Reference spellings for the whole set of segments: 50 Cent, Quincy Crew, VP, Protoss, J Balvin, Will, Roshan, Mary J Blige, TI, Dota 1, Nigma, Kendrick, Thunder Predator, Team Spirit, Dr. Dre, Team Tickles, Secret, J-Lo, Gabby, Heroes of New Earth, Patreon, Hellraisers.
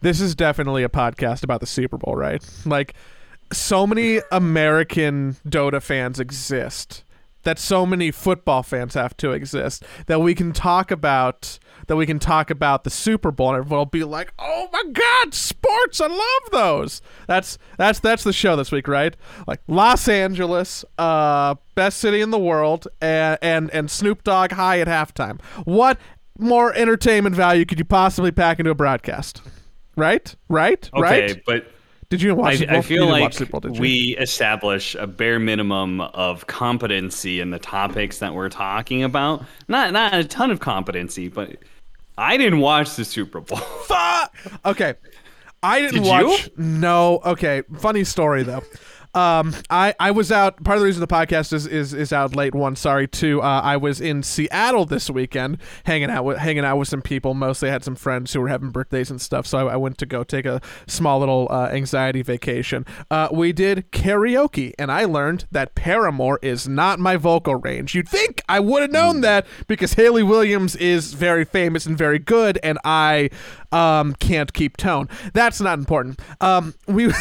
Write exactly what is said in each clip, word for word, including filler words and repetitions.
this is definitely a podcast about the Super Bowl, right? Like, so many American Dota fans exist, that so many football fans have to exist, that we can talk about that we can talk about the Super Bowl and everyone will be like, oh my God, sports, I love those. That's that's that's the show this week, right? Like Los Angeles, uh, best city in the world, and and, and Snoop Dogg high at halftime. What more entertainment value could you possibly pack into a broadcast? Right? Right? Okay, right? Okay, but did you watch I, I feel like Bowl, we establish a bare minimum of competency in the topics that we're talking about. Not not a ton of competency, but I didn't watch the Super Bowl. Fuck! Okay. I didn't Did watch. You? No. Okay. Funny story, though. Um, I, I was out. Part of the reason the podcast is, is, is out late. One, sorry. Two, uh, I was in Seattle this weekend, hanging out with hanging out with some people. Mostly, I had some friends who were having birthdays and stuff. So I, I went to go take a small little uh, anxiety vacation. Uh, we did karaoke, and I learned that Paramore is not my vocal range. You'd think I would have known that because Hayley Williams is very famous and very good, and I um, can't keep tone. That's not important. Um, we,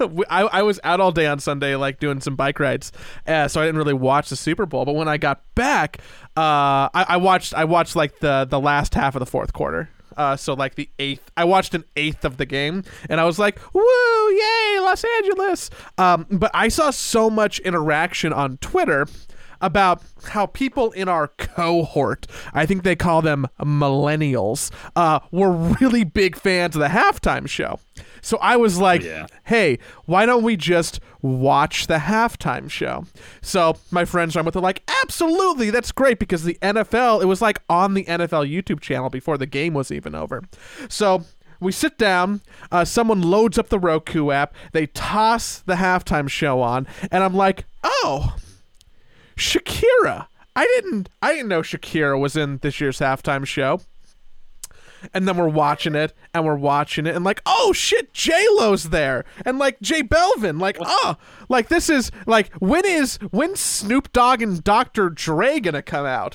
we I, I was out all day on Sunday, like doing some bike rides, uh, so I didn't really watch the Super Bowl. But when I got back, uh, I, I watched I watched like the the last half of the fourth quarter. Uh, so like the eighth, I watched an eighth of the game, and I was like, "Woo, yay, Los Angeles!" Um, but I saw so much interaction on Twitter about how people in our cohort, I think they call them millennials, uh, were really big fans of the halftime show. So I was like, yeah. hey, why don't we just watch the halftime show? So my friends I'm with are like, absolutely, that's great, because the N F L, it was like on the N F L YouTube channel before the game was even over. So we sit down, uh, someone loads up the Roku app, they toss the halftime show on, and I'm like, oh, Shakira. I didn't I didn't know Shakira was in this year's halftime show. And then we're watching it and we're watching it and like, oh shit, J-Lo's there. And like J Balvin, like, oh, like this is like when is when Snoop Dogg and Doctor Dre gonna come out?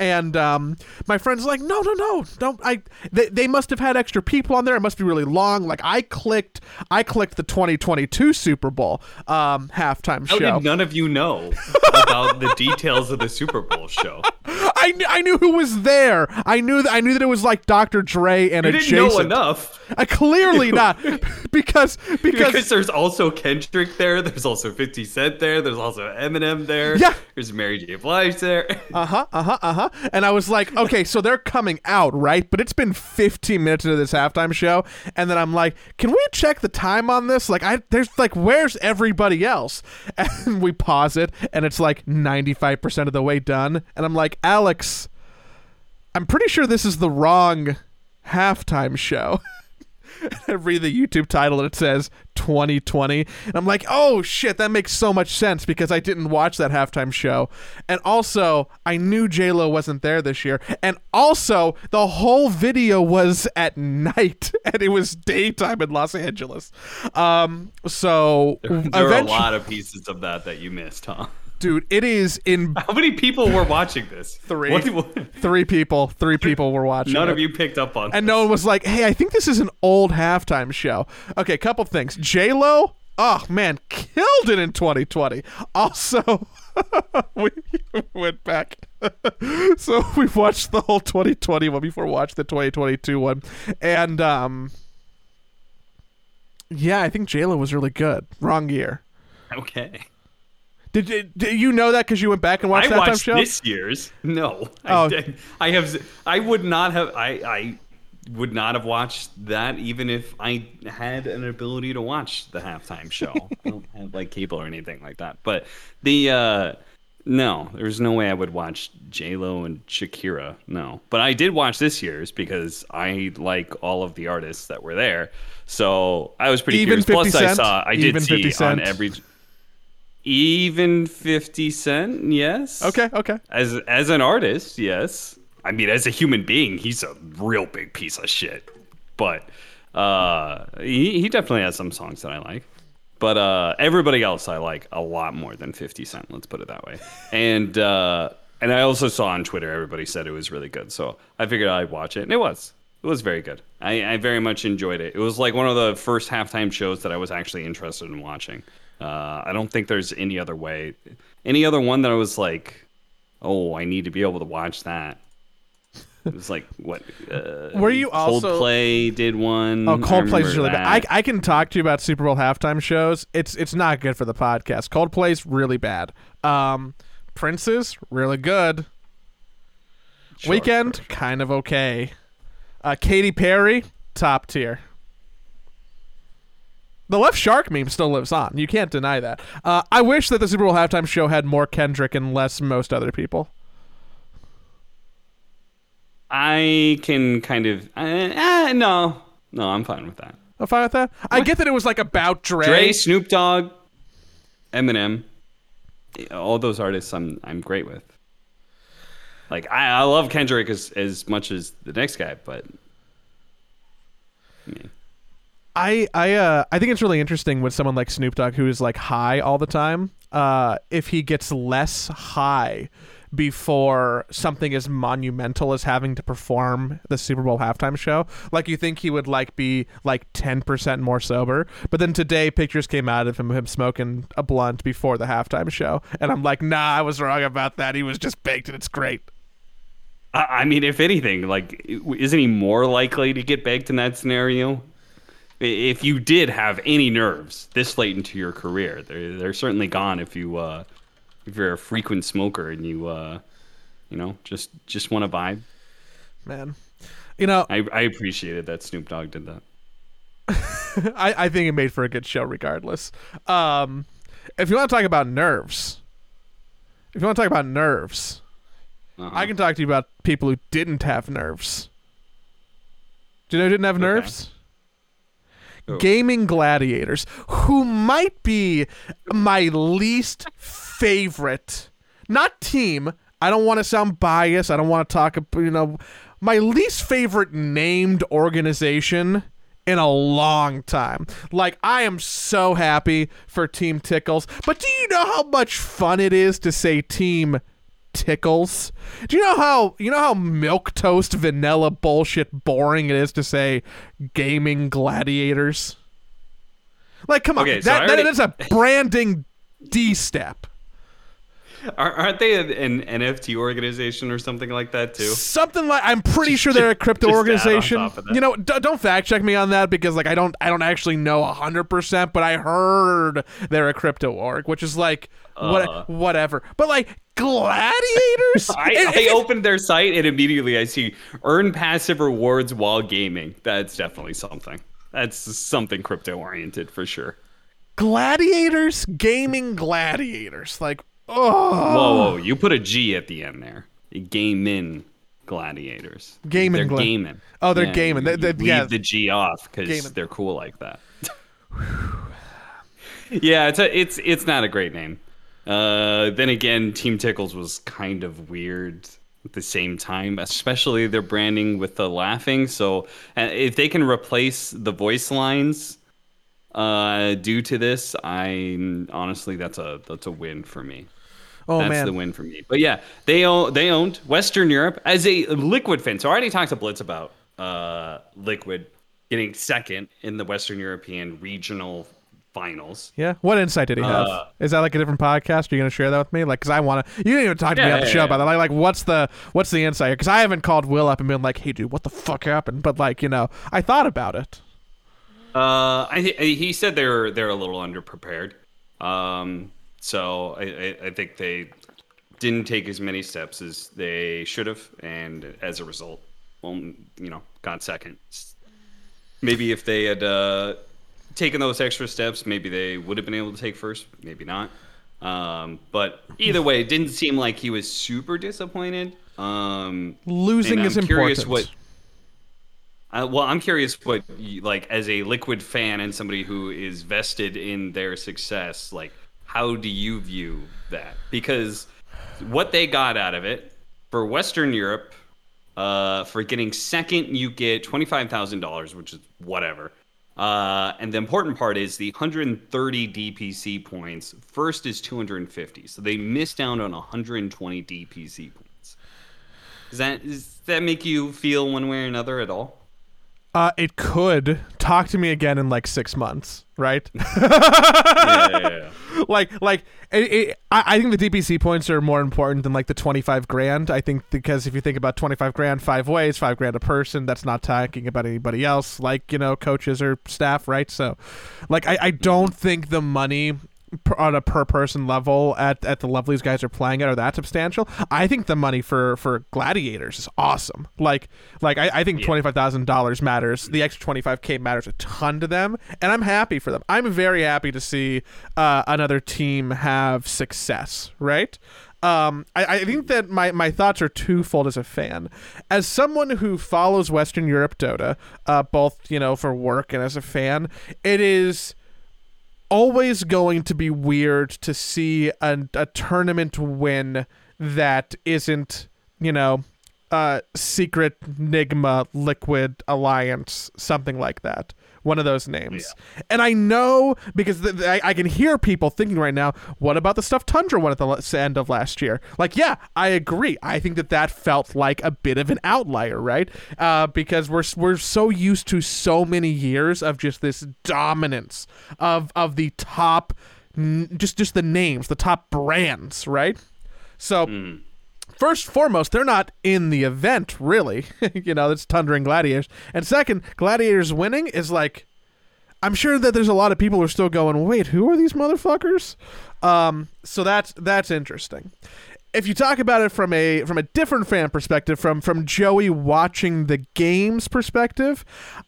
And um, my friend's like, no, no, no, don't. I they, they must have had extra people on there. It must be really long. Like I clicked, I clicked the twenty twenty-two Super Bowl um, halftime show. How did none of you know about the details of the Super Bowl show? I knew, I knew who was there. I knew that I knew that it was like Doctor Dre and you didn't adjacent. Know enough. I clearly not because, because because there's also Kendrick there. There's also fifty Cent there. There's also Eminem there. Yeah. There's Mary J Blige there. Uh huh. Uh huh. Uh huh. And I was like, okay, so they're coming out, right? But it's been fifteen minutes into this halftime show, and then I'm like, can we check the time on this? Like, I there's like, where's everybody else? And we pause it, and it's like ninety-five percent of the way done, and I'm like, Alex, I'm pretty sure this is the wrong halftime show. And I read the YouTube title, and it says twenty twenty, and I'm like, oh shit, that makes so much sense because I didn't watch that halftime show, and also I knew J-Lo wasn't there this year, and also the whole video was at night and it was daytime in Los Angeles. Um, so there, there are a lot of pieces of that that you missed, huh? Dude, it is in. How many people were watching this? Three. What, what? Three people. Three people were watching. None it. Of you picked up on. And this. No one was like, "Hey, I think this is an old halftime show." Okay, couple things. J-Lo, oh man, killed it in twenty twenty. Also, we went back. So we watched the whole twenty twenty one before we watched the twenty twenty-two one, and um, yeah, I think J-Lo was really good. Wrong year. Okay. Did you, did you know that because you went back and watched I that watched time show? I watched this year's. No. Oh. I, I have. I would not have. I, I would not have watched that even if I had an ability to watch the halftime show. I don't have like cable or anything like that. But the uh, no, there's no way I would watch J-Lo and Shakira. No. But I did watch this year's because I like all of the artists that were there. So I was pretty even curious. Plus, Cent? I saw. I even did see Cent? On every. Even fifty Cent, yes. Okay, okay. As as an artist, yes. I mean, as a human being, he's a real big piece of shit. But uh, he, he definitely has some songs that I like. But uh, everybody else I like a lot more than fifty Cent, let's put it that way. And uh, and I also saw on Twitter everybody said it was really good. So I figured I'd watch it, and it was. It was very good. I, I very much enjoyed it. It was like one of the first halftime shows that I was actually interested in watching. Uh, I don't think there's any other way. Any other one that I was like, oh, I need to be able to watch that. It was like, what? Uh, Were you also... Coldplay did one. Oh, Coldplay's really bad. I, I can talk to you about Super Bowl halftime shows. It's it's not good for the podcast. Coldplay's really bad. Um, Prince's really good. Sure, Weekend, sure, sure. kind of okay. Uh, Katy Perry, top tier. The Left Shark meme still lives on. You can't deny that. Uh, I wish that the Super Bowl halftime show had more Kendrick and less most other people. I can kind of... Uh, eh, no. No, I'm fine with that. I'm fine with that? What? I get that it was like about Dre. Dre, Snoop Dogg, Eminem. All those artists I'm I'm great with. Like, I, I love Kendrick as, as much as the next guy, but... Yeah. I I uh I think it's really interesting with someone like Snoop Dogg, who is like high all the time. Uh, if he gets less high before something as monumental as having to perform the Super Bowl halftime show, like you think he would like be like ten percent more sober, but then today pictures came out of him, him smoking a blunt before the halftime show, and I'm like, nah, I was wrong about that. He was just baked, and it's great. I, I mean, if anything, like, isn't he more likely to get baked in that scenario? If you did have any nerves this late into your career, they're they're certainly gone. If you uh, if you're a frequent smoker and you uh, you know just just want to vibe, man, you know I, I appreciated that Snoop Dogg did that. I I think it made for a good show regardless. Um, if you want to talk about nerves, if you want to talk about nerves, uh-huh. I can talk to you about people who didn't have nerves. Do you know who didn't have okay. nerves? Oh. Gaming Gladiators, who might be my least favorite, not team. I don't want to sound biased. I don't want to talk, you know, my least favorite named organization in a long time. Like, I am so happy for Team Tickles, but do you know how much fun it is to say Team Tickles? Do you know how you know how milquetoast vanilla bullshit boring it is to say Gaming Gladiators? Like, come on, okay, so that, already... that is a branding D step. Aren't they an N F T organization or something like that too? Something like I'm pretty sure they're a crypto organization. Of you know, d- don't fact check me on that because like I don't I don't actually know a hundred percent, but I heard they're a crypto org, which is like what uh. whatever. But like Gladiators? I, it, I it, opened their site and immediately I see earn passive rewards while gaming. That's definitely something. That's something crypto oriented for sure. Gladiators, Gaming Gladiators, like. Oh. Whoa, whoa, you put a G at the end there. Gaming Gladiators. Gaming They're gla- gaming. Oh, they're yeah, gaming. They, they, leave yeah. the G off because they're cool like that. yeah, it's a, it's it's not a great name. Uh, then again, Team Tickles was kind of weird at the same time, especially their branding with the laughing. So uh, if they can replace the voice lines... Uh, due to this, I honestly that's a that's a win for me. Oh that's man, that's the win for me. But yeah, they own, they owned Western Europe as a Liquid fan. So I already talked to Blitz about uh Liquid getting second in the Western European regional finals. Yeah, what insight did he have? Uh, Is that like a different podcast? Are you gonna share that with me? Like, because I want to. You didn't even talk to yeah, me on the yeah, show yeah. about that. Like, like what's the what's the insight? Because I haven't called Will up and been like, hey dude, what the fuck happened? But like, you know, I thought about it. Uh, I, I he said they're they're a little underprepared, um. So I, I, I think they didn't take as many steps as they should have, and as a result, well, you know, got second. Maybe if they had uh, taken those extra steps, maybe they would have been able to take first. Maybe not. Um, but either way, it didn't seem like he was super disappointed. Um, losing is important. What, Uh, well, I'm curious what, you, like, as a Liquid fan and somebody who is vested in their success, like, how do you view that? Because what they got out of it, for Western Europe, uh, for getting second, you get twenty-five thousand dollars, which is whatever. Uh, and the important part is the one hundred thirty D P C points. First is two hundred fifty, so they missed out on one hundred twenty D P C points. Does that, does that make you feel one way or another at all? Uh, it could. Talk to me again in like six months, right? yeah, yeah, yeah. Like, like it, it, I, I think the D P C points are more important than like the twenty-five grand. I think because if you think about twenty-five grand, five ways, five grand a person. That's not talking about anybody else, like you know, coaches or staff, right? So, like, I, I don't think the money on a per person level at, at the level these guys are playing at are that substantial. I think the money for, for gladiators is awesome. Like, like I, I think yeah. twenty-five thousand dollars matters. The extra twenty-five K matters a ton to them, and I'm happy for them. I'm very happy to see uh, another team have success, right? Um, I, I think that my, my thoughts are twofold as a fan. As someone who follows Western Europe Dota, uh, both, you know, for work and as a fan, it is always going to be weird to see a, a tournament win that isn't, you know, uh, Secret, Nigma, Liquid, Alliance, something like that. One of those names. Yeah. And I know, because th- th- I, I can hear people thinking right now, what about the stuff Tundra won at the l- end of last year? Like, yeah, I agree. I think that that felt like a bit of an outlier, right? Uh, because we're we're so used to so many years of just this dominance of of the top, n- just, just the names, the top brands, right? So... Mm. First and foremost, they're not in the event, really. You know, it's Tundra and Gladiators. And second, Gladiators winning is like, I'm sure that there's a lot of people who are still going, wait, who are these motherfuckers? Um, so that's that's interesting. If you talk about it from a from a different fan perspective, from from Joey watching the game's perspective,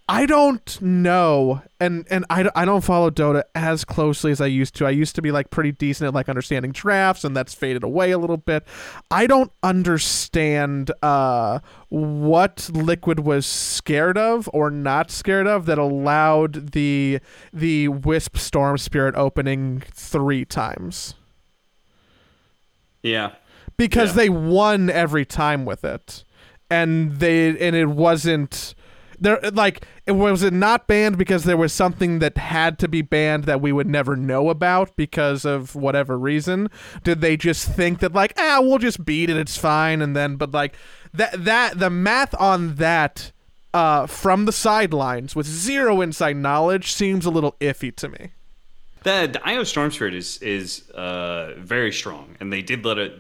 I don't know, and and I, I don't follow Dota as closely as I used to. I used to be like pretty decent at like understanding drafts, and that's faded away a little bit. I don't understand uh, what Liquid was scared of or not scared of that allowed the the Wisp Storm Spirit opening three times. Yeah. Because yeah. they won every time with it, and they and it wasn't there. Like, it was it not banned because there was something that had to be banned that we would never know about because of whatever reason? Did they just think that like, ah, we'll just beat it, it's fine, and then but like that that the math on that uh, from the sidelines with zero inside knowledge seems a little iffy to me. The, the I O Storm Spirit is is uh, very strong, and they did let it.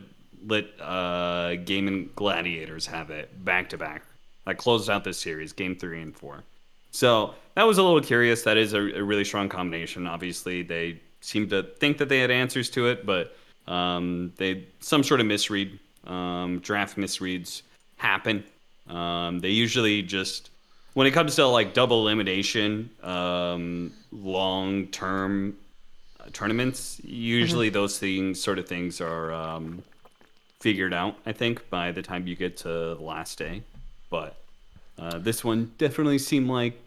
Let uh, Gaming Gladiators have it back to back. That closed out this series, game three and four. So that was a little curious. That is a, a really strong combination. Obviously, they seemed to think that they had answers to it, but um, they some sort of misread, um, draft misreads happen. Um, they usually just, when it comes to like double elimination, um, long term uh, tournaments, usually mm-hmm. those things, sort of things are. Um, figured out, I think, by the time you get to the last day. But uh, this one definitely seemed like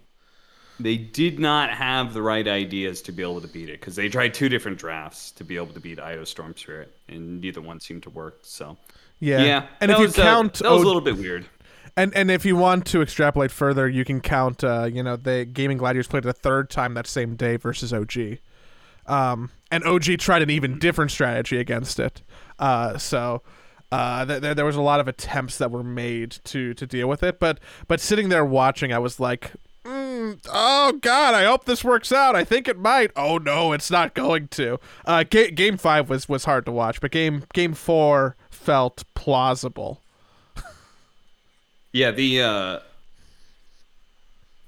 they did not have the right ideas to be able to beat it, because they tried two different drafts to be able to beat I O Storm Spirit, and neither one seemed to work. So yeah, yeah and if you was, count uh, that was o- a little bit weird. And and if you want to extrapolate further, you can count. Uh, you know, the Gaming Gladiators played a third time that same day versus O G, um, and O G tried an even different strategy against it. Uh, so. Uh, th- th- there was a lot of attempts that were made to, to deal with it, but but sitting there watching, I was like, mm, "Oh God, I hope this works out. I think it might. Oh no, it's not going to." Uh, ga- game five was, was hard to watch, but game game four felt plausible. yeah, the uh,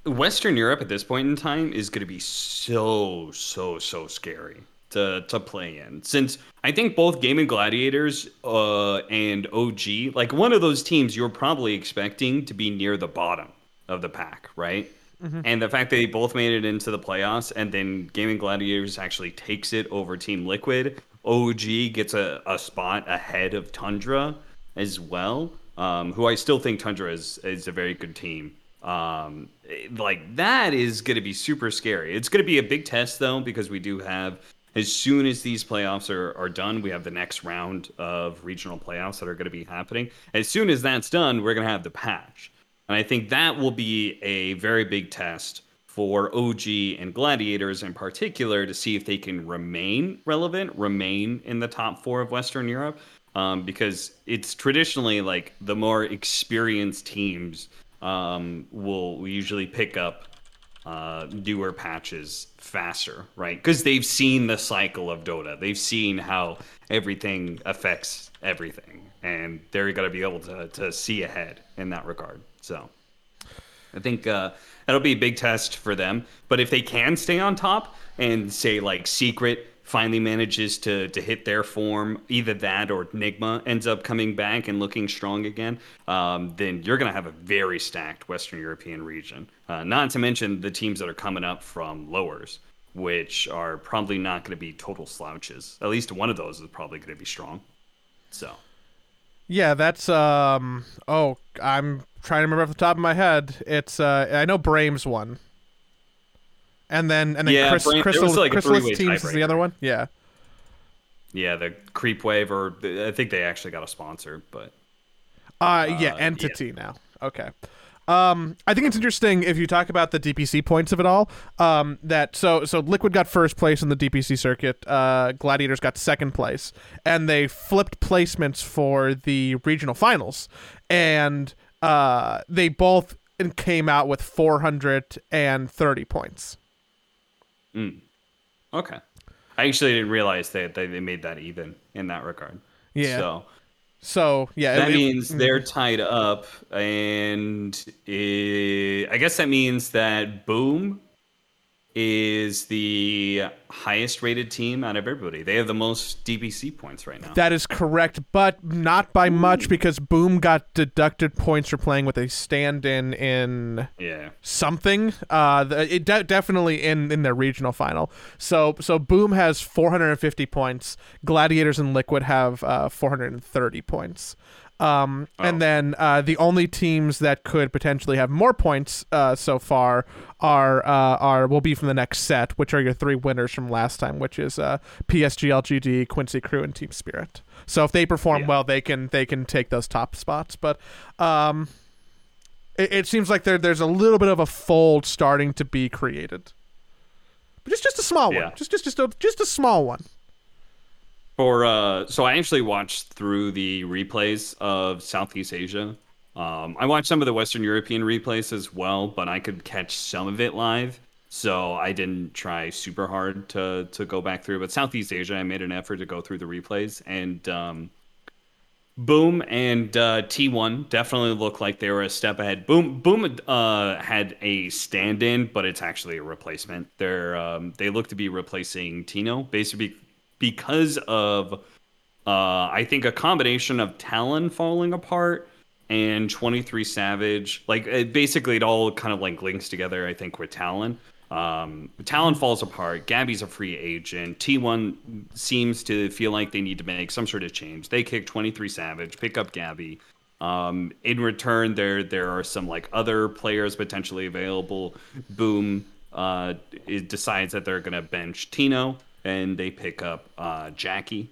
Western Europe at this point in time is going to be so so so scary. To, to play in, since I think both Gaming Gladiators uh, and O G, like one of those teams you're probably expecting to be near the bottom of the pack, right? Mm-hmm. And the fact that they both made it into the playoffs, and then Gaming Gladiators actually takes it over Team Liquid. O G gets a, a spot ahead of Tundra as well, um, who I still think Tundra is, is a very good team. Um, like that is going to be super scary. It's going to be a big test though, because we do have... As soon as these playoffs are, are done, we have the next round of regional playoffs that are going to be happening. As soon as that's done, we're going to have the patch. And I think that will be a very big test for O G and Gladiators in particular to see if they can remain relevant, remain in the top four of Western Europe, um, because it's traditionally like the more experienced teams um, will usually pick up uh, newer patches faster, right? Because they've seen the cycle of Dota. They've seen how everything affects everything, and they're going to be able to to see ahead in that regard. So I think uh, that'll be a big test for them. But if they can stay on top and say, like, Secret finally manages to to hit their form, either that or Enigma ends up coming back and looking strong again, um, then you're going to have a very stacked Western European region. Uh, not to mention the teams that are coming up from lowers, which are probably not going to be total slouches. At least one of those is probably going to be strong. So, yeah, that's... um. Oh, I'm trying to remember off the top of my head. It's uh, I know Braim's one. And then and then yeah, Chris, Brain, Crystal, like Chrysalis Teams is the other one. Yeah. Yeah, the Creep Wave, or I think they actually got a sponsor, but uh, uh yeah, Entity yeah. now. Okay. Um I think it's interesting if you talk about the D P C points of it all, um that so so Liquid got first place in the D P C circuit, uh Gladiators got second place, and they flipped placements for the regional finals. And uh they both came out with four hundred thirty points. Mm. Okay. I actually didn't realize that they, they made that even in that regard. Yeah. So, so yeah. That it, means it, they're tied up, and it, I guess that means that Boom is the highest rated team out of everybody. They have the most D P C points right now. That is correct, but not by much, because Boom got deducted points for playing with a stand-in in yeah. something. Uh, it de- definitely in, in their regional final. So so Boom has four hundred fifty points. Gladiators and Liquid have uh, four hundred thirty points. Um, oh. And then uh, the only teams that could potentially have more points uh, so far are uh, are will be from the next set, which are your three winners from last time, which is uh, P S G, L G D, Quincy Crew, and Team Spirit. So if they perform yeah. well, they can they can take those top spots. But um, it, it seems like there there's a little bit of a fold starting to be created, but just just a small yeah. one, just just just a, just a small one. For, uh, so I actually watched through the replays of Southeast Asia. Um, I watched some of the Western European replays as well, but I could catch some of it live. So I didn't try super hard to, to go back through. But Southeast Asia, I made an effort to go through the replays. And um, Boom and uh, T one definitely looked like they were a step ahead. Boom Boom uh, had a stand-in, but it's actually a replacement. They're, um, they look to be replacing Tino, basically, because of, uh, I think, a combination of Talon falling apart and twenty-three Savage. Like, it, basically, it all kind of, like, links together, I think, with Talon. Um, Talon falls apart. Gabby's a free agent. T one seems to feel like they need to make some sort of change. They kick twenty-three Savage, pick up Gabby. Um, in return, there there are some, like, other players potentially available. Boom uh, it decides that they're going to bench Tino, and they pick up uh, Jackie,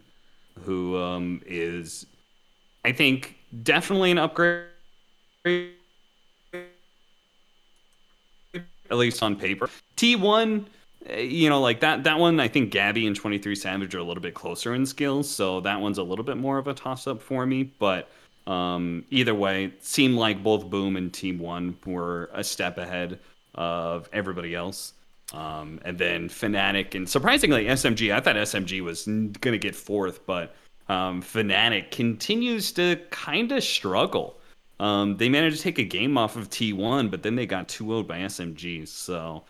who um, is, I think, definitely an upgrade, at least on paper. T one, you know, like that, that one, I think Gabby and twenty-three Savage are a little bit closer in skills, so that one's a little bit more of a toss-up for me. But um, either way, it seemed like both Boom and T one were a step ahead of everybody else. Um, and then Fnatic, and surprisingly S M G. I thought S M G was going to get fourth, but um, Fnatic continues to kind of struggle. Um, they managed to take a game off of T one, but then they got two-oh'd by S M G. So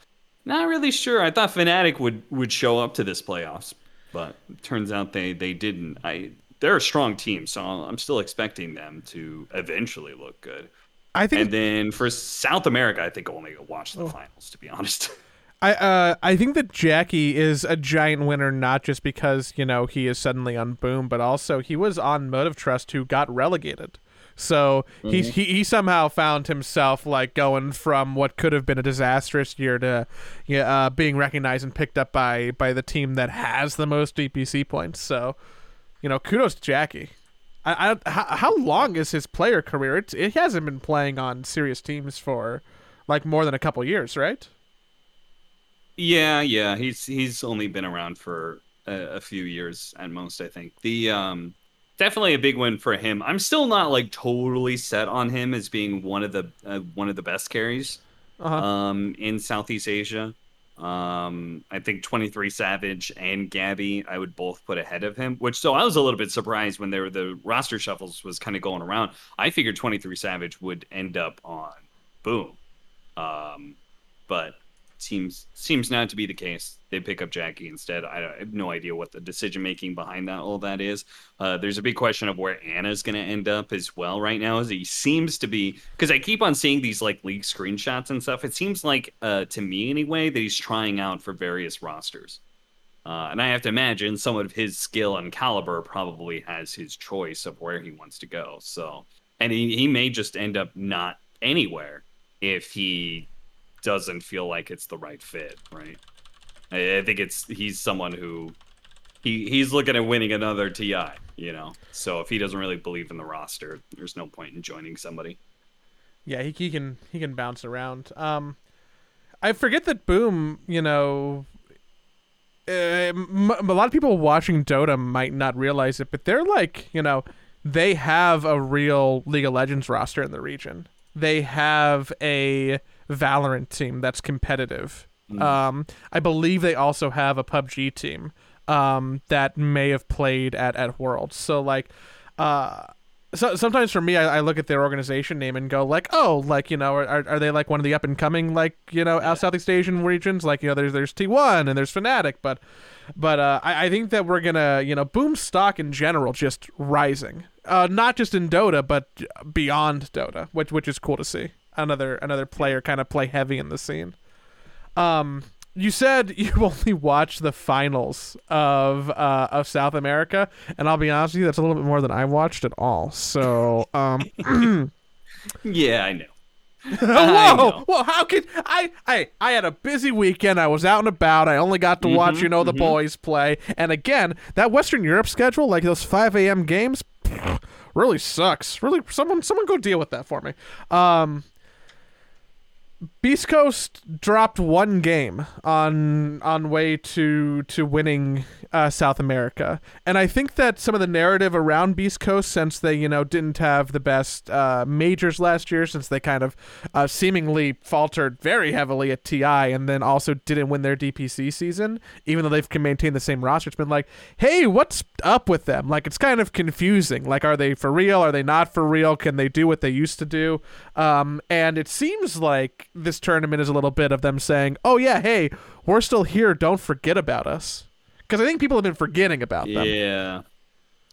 not really sure. I thought Fnatic would, would show up to this playoffs, but it turns out they, they didn't. I They're a strong team, so I'm still expecting them to eventually look good. I think. And then for South America, I think I only watch the oh. finals, to be honest. I uh I think that Jackie is a giant winner, not just because, you know, he is suddenly on Boom, but also he was on Motive Trust, who got relegated. So mm-hmm. he, he he somehow found himself, like, going from what could have been a disastrous year to uh, being recognized and picked up by, by the team that has the most D P C points. So, you know, kudos to Jackie. I, I how, how long is his player career? It's, it hasn't been playing on serious teams for, like, more than a couple years, right? Yeah, yeah, he's he's only been around for a, a few years at most, I think. The um, definitely a big win for him. I'm still not like totally set on him as being one of the uh, one of the best carries uh-huh. um, in Southeast Asia. Um, I think twenty-three Savage and Gabby, I would both put ahead of him, which so I was a little bit surprised when they were, the roster shuffles was kind of going around. I figured twenty-three Savage would end up on Boom. Um, but seems, seems not to be the case. They pick up Jackie instead. I, don't, I have no idea what the decision-making behind that, all that is. Uh, there's a big question of where Anna's going to end up as well right now, as he seems to be, because I keep on seeing these like league screenshots and stuff. It seems like, uh, to me anyway, that he's trying out for various rosters. Uh, and I have to imagine someone of his skill and caliber probably has his choice of where he wants to go. So, and he, he may just end up not anywhere if he doesn't feel like it's the right fit, right? I think it's he's someone who he he's looking at winning another T I, you know. So if he doesn't really believe in the roster, there's no point in joining somebody. Yeah, he, he can he can bounce around. Um, I forget that Boom, you know, uh, m- a lot of people watching Dota might not realize it, but they're like, you know, they have a real League of Legends roster in the region. They have a Valorant team that's competitive. Mm. Um, I believe they also have a P U B G team um, that may have played at, at Worlds. So like, uh, so sometimes for me, I, I look at their organization name and go like, oh, like, you know, are are they like one of the up and coming, like, you know, yeah. Southeast Asian regions? Like, you know, there's there's T one and there's Fnatic, but but uh, I, I think that we're gonna, you know, Boom stock in general just rising, uh, not just in Dota but beyond Dota, which which is cool to see. Another another player kind of play heavy in the scene. Um, you said you only watched the finals of uh, of South America, and I'll be honest with you, that's a little bit more than I watched at all. So, um, yeah, I know. Whoa, whoa! How could I, I? I had a busy weekend. I was out and about. I only got to mm-hmm, watch, you know, the mm-hmm. boys play. And again, that Western Europe schedule, like those five a.m. games, really sucks. Really, someone someone go deal with that for me. Um. Beast Coast dropped one game on on way to to winning uh, South America, and I think that some of the narrative around Beast Coast, since they you know didn't have the best uh, majors last year, since they kind of uh, seemingly faltered very heavily at T I, and then also didn't win their D P C season, even though they've maintained the same roster. It's been like, hey, what's up with them? Like, it's kind of confusing. Like, are they for real? Are they not for real? Can they do what they used to do? Um, and it seems like this tournament is a little bit of them saying, oh yeah, hey, we're still here, don't forget about us, because I think people have been forgetting about them. Yeah,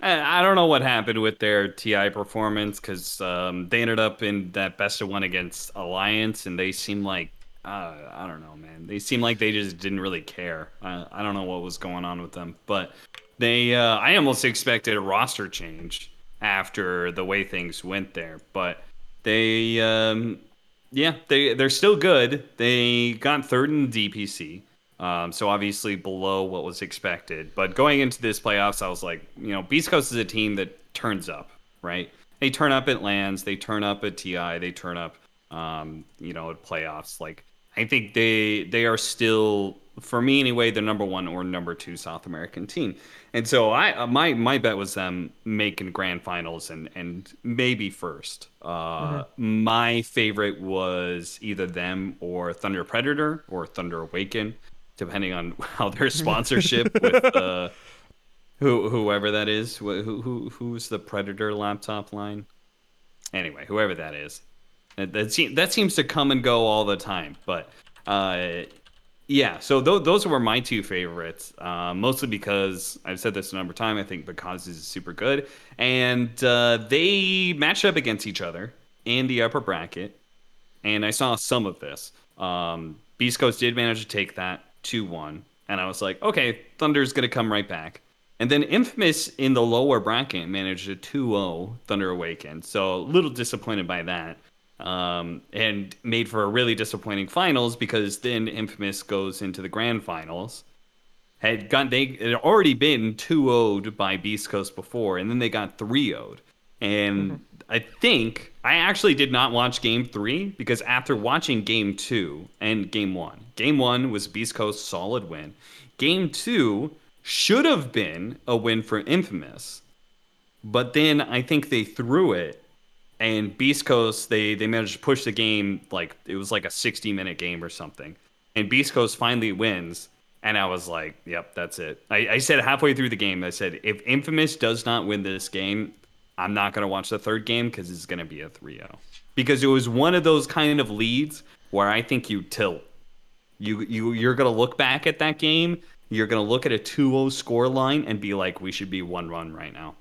I don't know what happened with their T I performance, because um, they ended up in that best of one against Alliance, and they seem like uh, I don't know, man, they seem like they just didn't really care. I, I don't know what was going on with them, but they uh, I almost expected a roster change after the way things went there, but they um yeah, they, they're still good. They got third in D P C, um, so obviously below what was expected. But going into this playoffs, I was like, you know, Beast Coast is a team that turns up, right? They turn up at LANs, they turn up at T I, they turn up, um, you know, at playoffs. Like, I think they they are still, for me anyway, the number one or number two South American team. And so I my my bet was them making grand finals and, and maybe first. Uh, mm-hmm. My favorite was either them or Thunder Predator or Thunder Awaken, depending on how their sponsorship with uh, who whoever that is. Who, who who's the Predator laptop line? Anyway, whoever that is. That, that, seems, that seems to come and go all the time. But, uh, yeah, so th- those were my two favorites, uh, mostly because, I've said this a number of times, I think Bacaz is super good. And uh, they matched up against each other in the upper bracket. And I saw some of this. Um, Beast Coast did manage to take that two one. And I was like, okay, Thunder's going to come right back. And then Infamous in the lower bracket managed a two oh Thunder Awaken. So a little disappointed by that. Um, and made for a really disappointing finals, because then Infamous goes into the grand finals. Had gotten, they had already been two oh'd by Beast Coast before, and then they got three oh'd. And mm-hmm. I think, I actually did not watch game three, because after watching game two and game one, game one was Beast Coast solid win. Game two should have been a win for Infamous. But then I think they threw it, and Beast Coast, they, they managed to push the game, like, it was like a sixty-minute game or something. And Beast Coast finally wins, and I was like, yep, that's it. I, I said halfway through the game, I said, if Infamous does not win this game, I'm not going to watch the third game because it's going to be a three oh. Because it was one of those kind of leads where I think you tilt. You, you, you're going to look back at that game, you're going to look at a two oh scoreline and be like, we should be one run right now.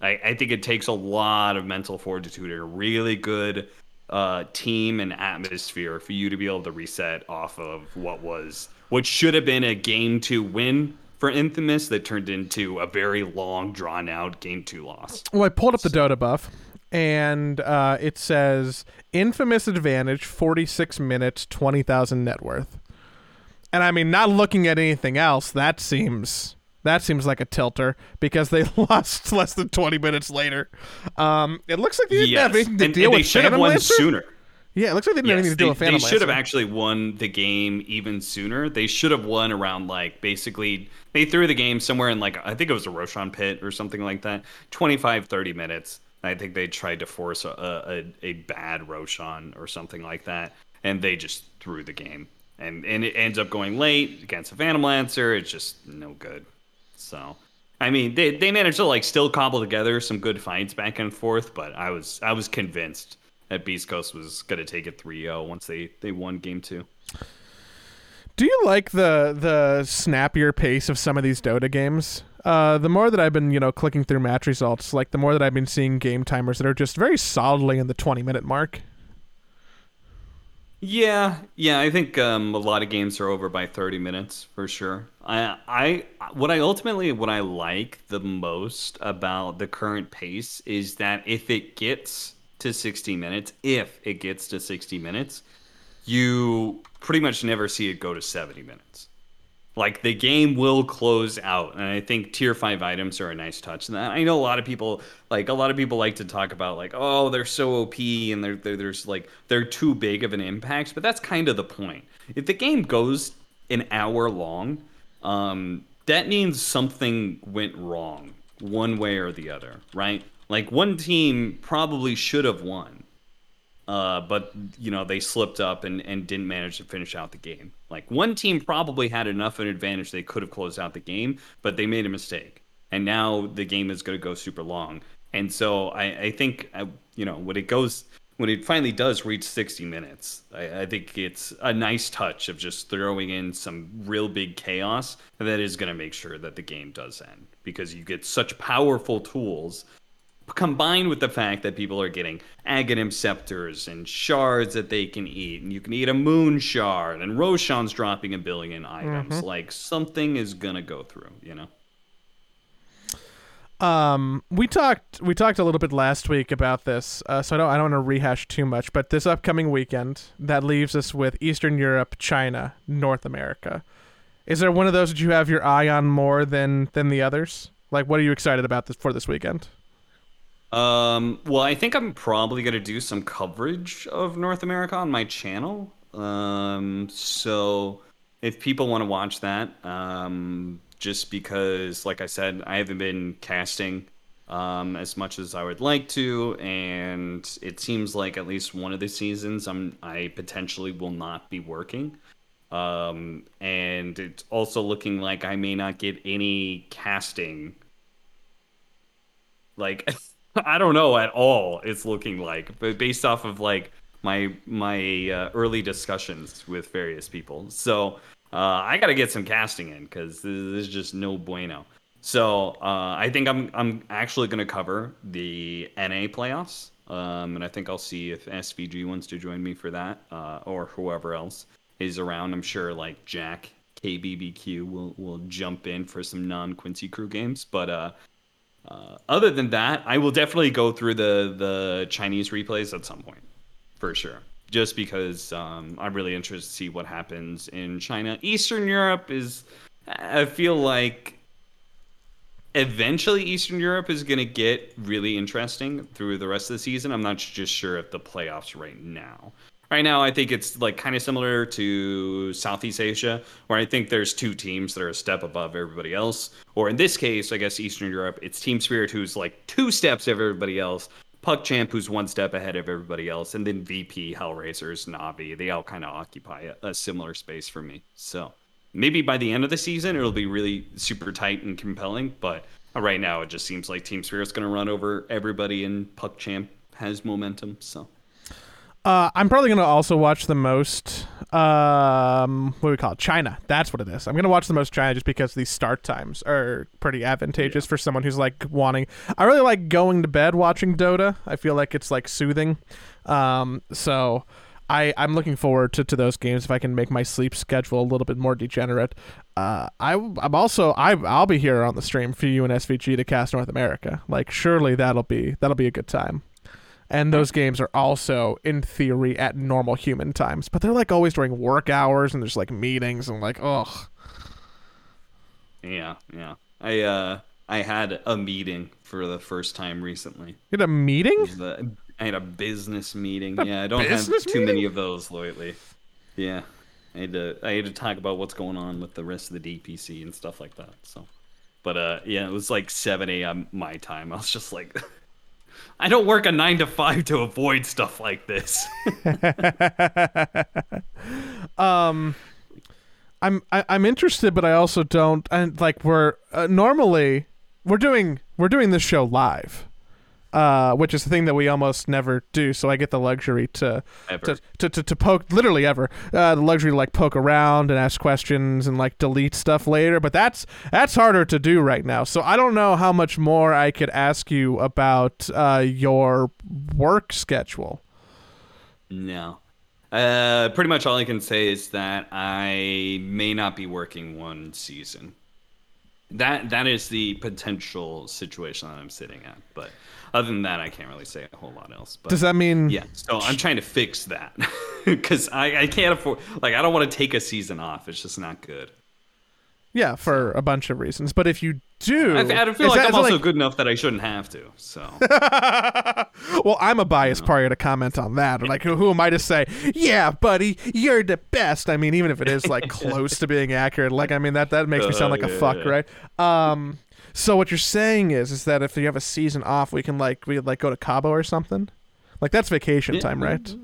I, I think it takes a lot of mental fortitude and a really good uh, team and atmosphere for you to be able to reset off of what was, what should have been a game two win for Infamous that turned into a very long, drawn-out game two loss. Well, I pulled up the Dota buff, and uh, it says, Infamous advantage, forty-six minutes, twenty thousand net worth. And I mean, not looking at anything else, that seems that seems like a tilter because they lost less than twenty minutes later. Um, it looks like they didn't yes. have anything to and, deal and with. They should Phantom have won Lancer? Sooner. Yeah, it looks like they didn't yes, have anything to they, deal with. Phantom They should Lancer. Have actually won the game even sooner. They should have won around like basically they threw the game somewhere in like I think it was a Roshan pit or something like that. twenty-five, thirty minutes. I think they tried to force a a, a bad Roshan or something like that, and they just threw the game. And and it ends up going late against a Phantom Lancer. It's just no good. So, I mean, they they managed to like still cobble together some good fights back and forth. But I was I was convinced that Beast Coast was going to take it three oh once they, they won game two. Do you like the the snappier pace of some of these Dota games? Uh, the more that I've been you know clicking through match results, like the more that I've been seeing game timers that are just very solidly in the twenty minute mark. Yeah, yeah, I think um, a lot of games are over by thirty minutes for sure. I, I, what I ultimately, what I like the most about the current pace is that if it gets to sixty minutes, if it gets to sixty minutes, you pretty much never see it go to seventy minutes. Like the game will close out, and I think tier five items are a nice touch. And I know a lot of people like a lot of people like to talk about like, oh, they're so O P and they're, they're there's like they're too big of an impact. But that's kind of the point. If the game goes an hour long, um, that means something went wrong one way or the other, right? Like one team probably should have won, uh, but you know they slipped up and, and didn't manage to finish out the game. Like, one team probably had enough of an advantage they could have closed out the game, but they made a mistake. And now the game is going to go super long. And so I, I think, I, you know, when it goes, when it finally does reach sixty minutes, I, I think it's a nice touch of just throwing in some real big chaos that is going to make sure that the game does end. Because you get such powerful tools, combined with the fact that people are getting Aghanim Scepters and shards that they can eat, and you can eat a Moon Shard, and Roshan's dropping a billion items. Mm-hmm. Like, something is gonna go through, you know? Um, we talked we talked a little bit last week about this, uh, so I don't, I don't want to rehash too much, but this upcoming weekend, that leaves us with Eastern Europe, China, North America. Is there one of those that you have your eye on more than, than the others? Like, what are you excited about this, for this weekend? Um, well, I think I'm probably going to do some coverage of North America on my channel. Um, so if people want to watch that, um, just because, like I said, I haven't been casting, um, as much as I would like to. And it seems like at least one of the seasons I'm, I potentially will not be working. Um, and it's also looking like I may not get any casting. Like... I don't know at all. It's looking like, but based off of like my my uh, early discussions with various people. So uh, I got to get some casting in because this is just no bueno. So uh, I think I'm I'm actually going to cover the N A playoffs, um, and I think I'll see if S V G wants to join me for that, uh, or whoever else is around. I'm sure like Jack K B B Q will will jump in for some non Quincy Crew games, but. Uh, Uh, other than that, I will definitely go through the, the Chinese replays at some point, for sure. Just because um, I'm really interested to see what happens in China. Eastern Europe is, I feel like, eventually Eastern Europe is going to get really interesting through the rest of the season. I'm not just sure if the playoffs right now. Right now, I think it's like kind of similar to Southeast Asia, where I think there's two teams that are a step above everybody else. Or in this case, I guess Eastern Europe, it's Team Spirit, who's like two steps of everybody else. Puck Champ, who's one step ahead of everybody else. And then V P, Hellraisers, Na'Vi, they all kind of occupy a, a similar space for me. So maybe by the end of the season, it'll be really super tight and compelling. But right now, it just seems like Team Spirit's going to run over everybody, and Puck Champ has momentum, so... Uh, I'm probably going to also watch the most, um, what do we call it? China. That's what it is. I'm going to watch the most China just because these start times are pretty advantageous yeah. for someone who's like wanting. I really like going to bed watching Dota. I feel like it's like soothing. Um, so I, I'm looking forward to, to those games if I can make my sleep schedule a little bit more degenerate. Uh, I, I'm also, I, I'll be here on the stream for you and S V G to cast North America. Like surely that'll be, that'll be a good time. And those games are also, in theory, at normal human times. But they're, like, always during work hours, and there's, like, meetings, and, like, ugh. Yeah, yeah. I uh, I had a meeting for the first time recently. You had a meeting? The, I had a business meeting. A yeah, I don't have too meeting? many of those lately. Yeah. I had, to, I had to talk about what's going on with the rest of the D P C and stuff like that. So, But, uh, yeah, it was, like, seven a.m. my time. I was just like... I don't work a nine to five to avoid stuff like this. um, I'm I, I'm interested, but I also don't. And like we're uh, normally we're doing we're doing this show live, uh, which is the thing that we almost never do. So I get the luxury to to, to to to poke literally ever uh, the luxury to like poke around and ask questions and like delete stuff later. But that's that's harder to do right now. So I don't know how much more I could ask you about uh, your work schedule. No, uh, pretty much all I can say is that I may not be working one season. That that is the potential situation that I'm sitting at, but other than that, I can't really say a whole lot else. But, does that mean? Yeah, so I'm trying to fix that because I, I can't afford. Like, I don't want to take a season off. It's just not good. Yeah, for a bunch of reasons. But if you do, I, I feel like that, I'm also like... good enough that I shouldn't have to. So, well, I'm a biased you know? party to comment on that. Like, who, who am I to say? Yeah, buddy, you're the best. I mean, even if it is like close to being accurate, like I mean that that makes me sound like a fuck, right? Um, so what you're saying is is that if you have a season off, we can like we like go to Cabo or something. Like that's vacation yeah, time, right?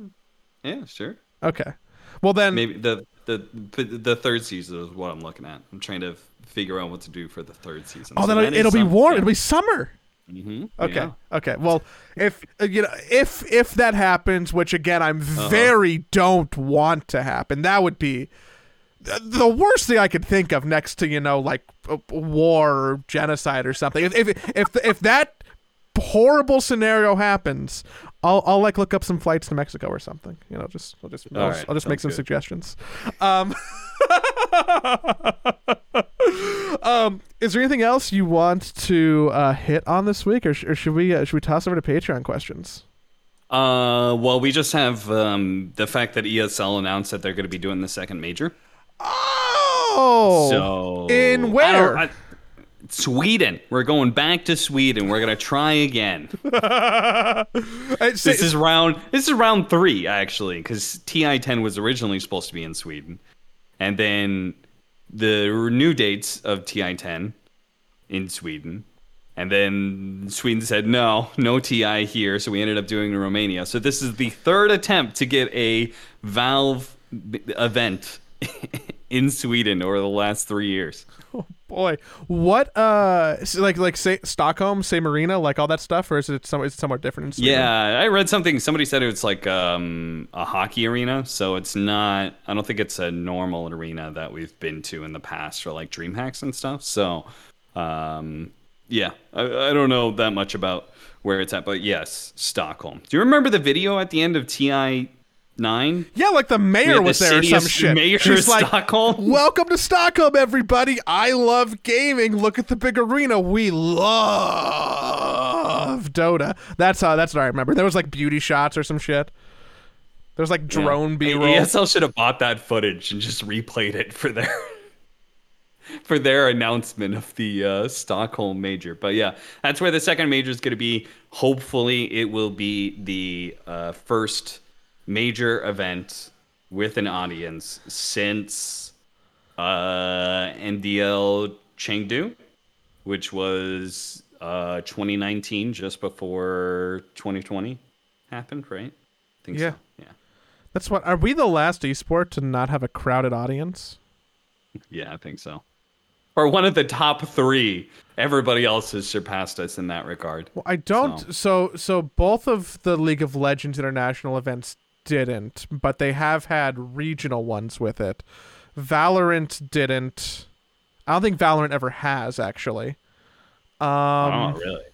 Yeah, sure. Okay. Well then, maybe the. The the third season is what I'm looking at. I'm trying to figure out what to do for the third season. Oh, so then it'll be warm. Yeah. It'll be summer. Mm-hmm. Okay. Yeah. Okay. Well, if you know, if if that happens, which again, I'm uh-huh. very don't want to happen. That would be the worst thing I could think of, next to you know, like war or genocide or something. If if if, if that horrible scenario happens, I'll I'll like look up some flights to Mexico or something. You know, just I'll just I'll, right, I'll just make some good. suggestions. Um, um, is there anything else you want to uh, hit on this week, or, sh- or should we uh, should we toss over to Patreon questions? Uh, well, we just have um the fact that E S L announced that they're going to be doing the second major. Oh, so in where? I Sweden. We're going back to Sweden. We're gonna try again. this is round. This is round three, actually, because T I ten was originally supposed to be in Sweden, and then the new dates of T I ten in Sweden, and then Sweden said no, no T I here, so we ended up doing Romania. So this is the third attempt to get a Valve event in Sweden over the last three years. Oh boy, what uh, like like say Stockholm, say Marina, like all that stuff, or is it some is it somewhere different? In Sweden? Yeah, I read something. Somebody said it's like um, a hockey arena, so it's not. I don't think it's a normal arena that we've been to in the past for like DreamHacks and stuff. So, um, yeah, I, I don't know that much about where it's at, but yes, Stockholm. Do you remember the video at the end of T I? Nine? Yeah, like the mayor yeah, the was there or some shit. Mayor She's like, Stockholm. Welcome to Stockholm, everybody. I love gaming. Look at the big arena. We love Dota. That's how. That's what I remember. There was like beauty shots or some shit. There was like drone yeah. B-roll. E S L should have bought that footage and just replayed it for their for their announcement of the uh, Stockholm major. But yeah, that's where the second major is going to be. Hopefully, it will be the uh, first major event with an audience since uh, N D L Chengdu, which was uh, twenty nineteen, just before twenty twenty happened, right? I think yeah. so. Yeah. That's what. Are we the last esport to not have a crowded audience? Yeah, I think so. Or one of the top three. Everybody else has surpassed us in that regard. Well, I don't. So. so, so both of the League of Legends international events didn't, but they have had regional ones with it. Valorant didn't. I don't think Valorant ever has, actually. Um, oh, really?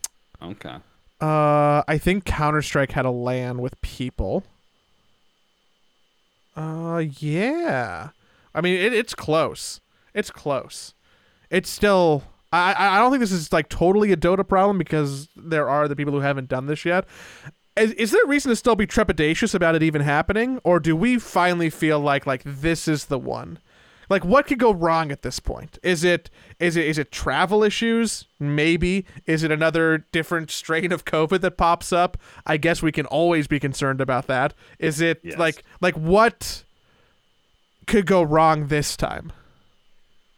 Okay. Uh, I think Counter-Strike had a LAN with people. Uh, yeah. I mean, it, it's close. It's close. It's still... I, I don't think this is like totally a Dota problem, because there are the people who haven't done this yet. Is, is there a reason to still be trepidatious about it even happening? Or do we finally feel like like this is the one? Like, what could go wrong at this point? Is it is it is it travel issues? Maybe. Is it another different strain of COVID that pops up? I guess we can always be concerned about that. Is it yes. like like what could go wrong this time?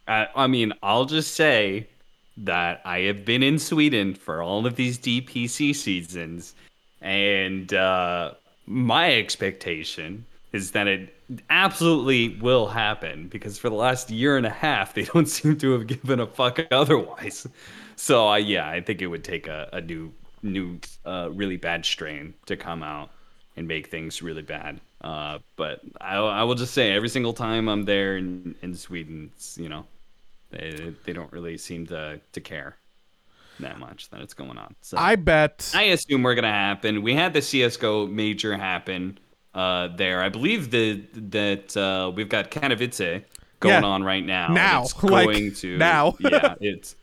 Uh, I mean, I'll just say that I have been in Sweden for all of these D P C seasons, and uh, my expectation is that it absolutely will happen, because for the last year and a half, they don't seem to have given a fuck otherwise. So uh, yeah, I think it would take a, a new, new, uh, really bad strain to come out and make things really bad. Uh, but I, I will just say, every single time I'm there in, in Sweden, it's, you know, they they don't really seem to, to care that much that it's going on. So I bet. I assume we're gonna happen. We had the C S G O major happen. Uh, there, I believe the, that uh, we've got Katowice going yeah. on right now. Now, it's going like, to now, yeah, it's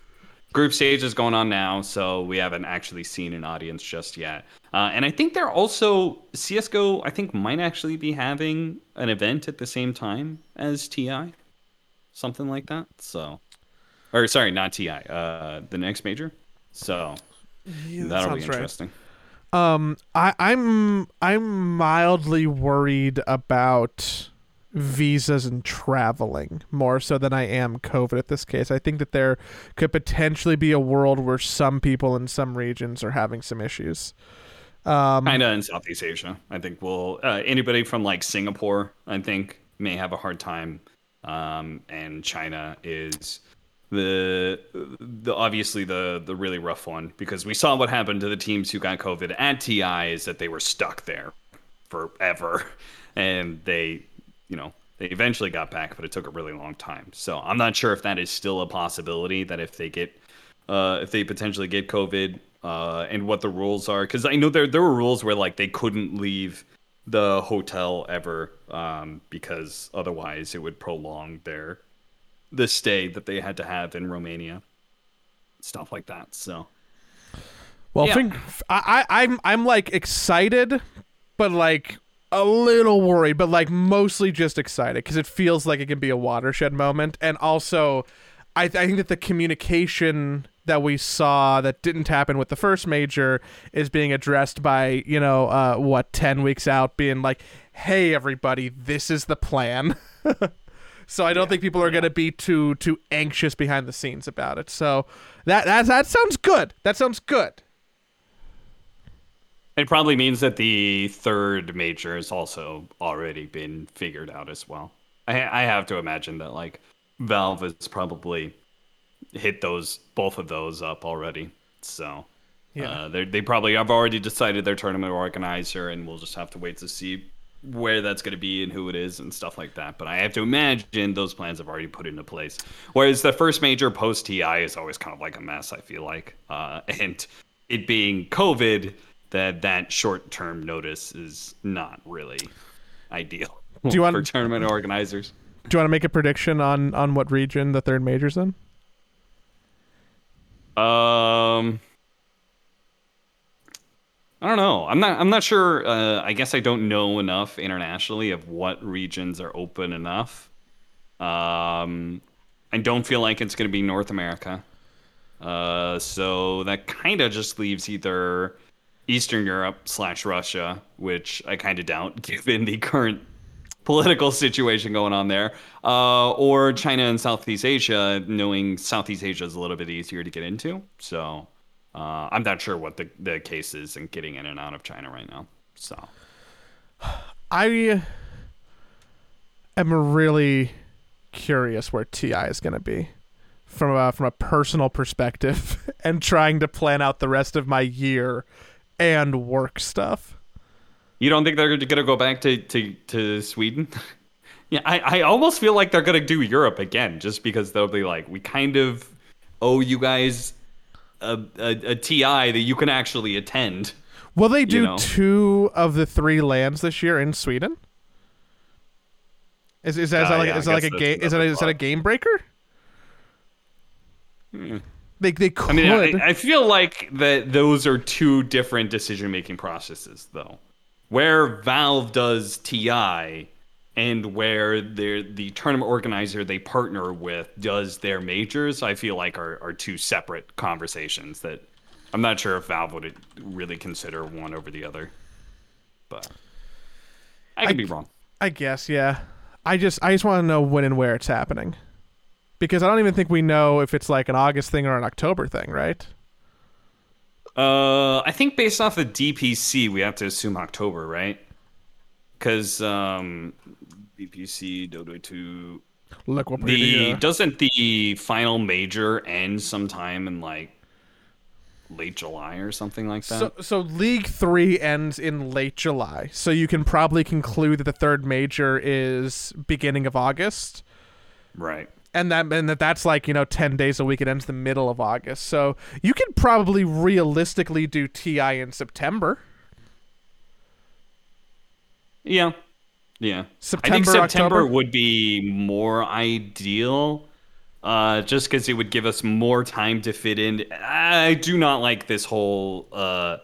group stage is going on now, so we haven't actually seen an audience just yet. Uh, and I think they're also C S G O. I think might actually be having an event at the same time as T I, something like that. So, or sorry, not T I. Uh, the next major. So yeah, that that'll be interesting. Right. Um, I, I'm I'm mildly worried about visas and traveling more so than I am COVID at this case. I think that there could potentially be a world where some people in some regions are having some issues. Um, kind of in Southeast Asia, I think. We'll uh, anybody from like Singapore, I think, may have a hard time. Um, and China is. The, the obviously the the really rough one, because we saw what happened to the teams who got COVID at T I, is that they were stuck there forever, and they you know they eventually got back, but it took a really long time. So I'm not sure if that is still a possibility, that if they get uh, if they potentially get COVID uh, and what the rules are, because I know there there were rules where like they couldn't leave the hotel ever um, because otherwise it would prolong their the stay that they had to have in Romania, stuff like that. So, well, yeah. think, I, I, I'm, I'm like excited, but like a little worried, but like mostly just excited, because it feels like it can be a watershed moment. And also, I, th- I think that the communication that we saw that didn't happen with the first major is being addressed by, you know, uh, what ten weeks out, being like, "Hey, everybody, this is the plan." So I don't yeah, think people are yeah. going to be too too anxious behind the scenes about it. So that, that that sounds good. That sounds good. It probably means that the third major has also already been figured out as well. I, I have to imagine that like Valve has probably hit those both of those up already. So yeah, uh, they they probably have already decided their tournament organizer, and we'll just have to wait to see where that's going to be and who it is and stuff like that. But I have to imagine those plans have already put into place. Whereas the first major post T I is always kind of like a mess, I feel like. Uh, and it being COVID, that that short-term notice is not really ideal do you want, for tournament organizers. Do you want to make a prediction on, on what region the third major's in? Um... I don't know. I'm not. I'm not sure. Uh, I guess I don't know enough internationally of what regions are open enough. Um, I don't feel like it's going to be North America. Uh, so that kind of just leaves either Eastern Europe slash Russia, which I kind of doubt given the current political situation going on there, uh, or China and Southeast Asia, knowing Southeast Asia is a little bit easier to get into. So uh, I'm not sure what the, the case is in getting in and out of China right now. So I am really curious where T I is going to be from a, from a personal perspective and trying to plan out the rest of my year and work stuff. You don't think they're going to go back to, to, to Sweden? Yeah, I, I almost feel like they're going to do Europe again, just because they'll be like, we kind of owe you guys a, a, a T I that you can actually attend. Will they do you know? two of the three lands this year in Sweden? Is is that like is that like a game is that is that a game breaker? Hmm. They they could. I mean, I, I feel like that those are two different decision making processes, though. Where Valve does T I and where the tournament organizer they partner with does their majors, I feel like are, are two separate conversations that I'm not sure if Valve would really consider one over the other. But I could I, be wrong. I guess, yeah. I just I just want to know when and where it's happening. Because I don't even think we know if it's like an August thing or an October thing, right? Uh, I think based off the D P C, we have to assume October, right? Because um, D P C, Dota two... Look what the, doesn't the final major end sometime in like late July or something like that? So, so League three ends in late July, so you can probably conclude that the third major is beginning of August. Right. And that and that that's like, you know, ten days a week. It ends the middle of August. So you could probably realistically do T I in September. Yeah. Yeah. September, I think September October. Would be more ideal uh, just because it would give us more time to fit in. I do not like this whole... Uh,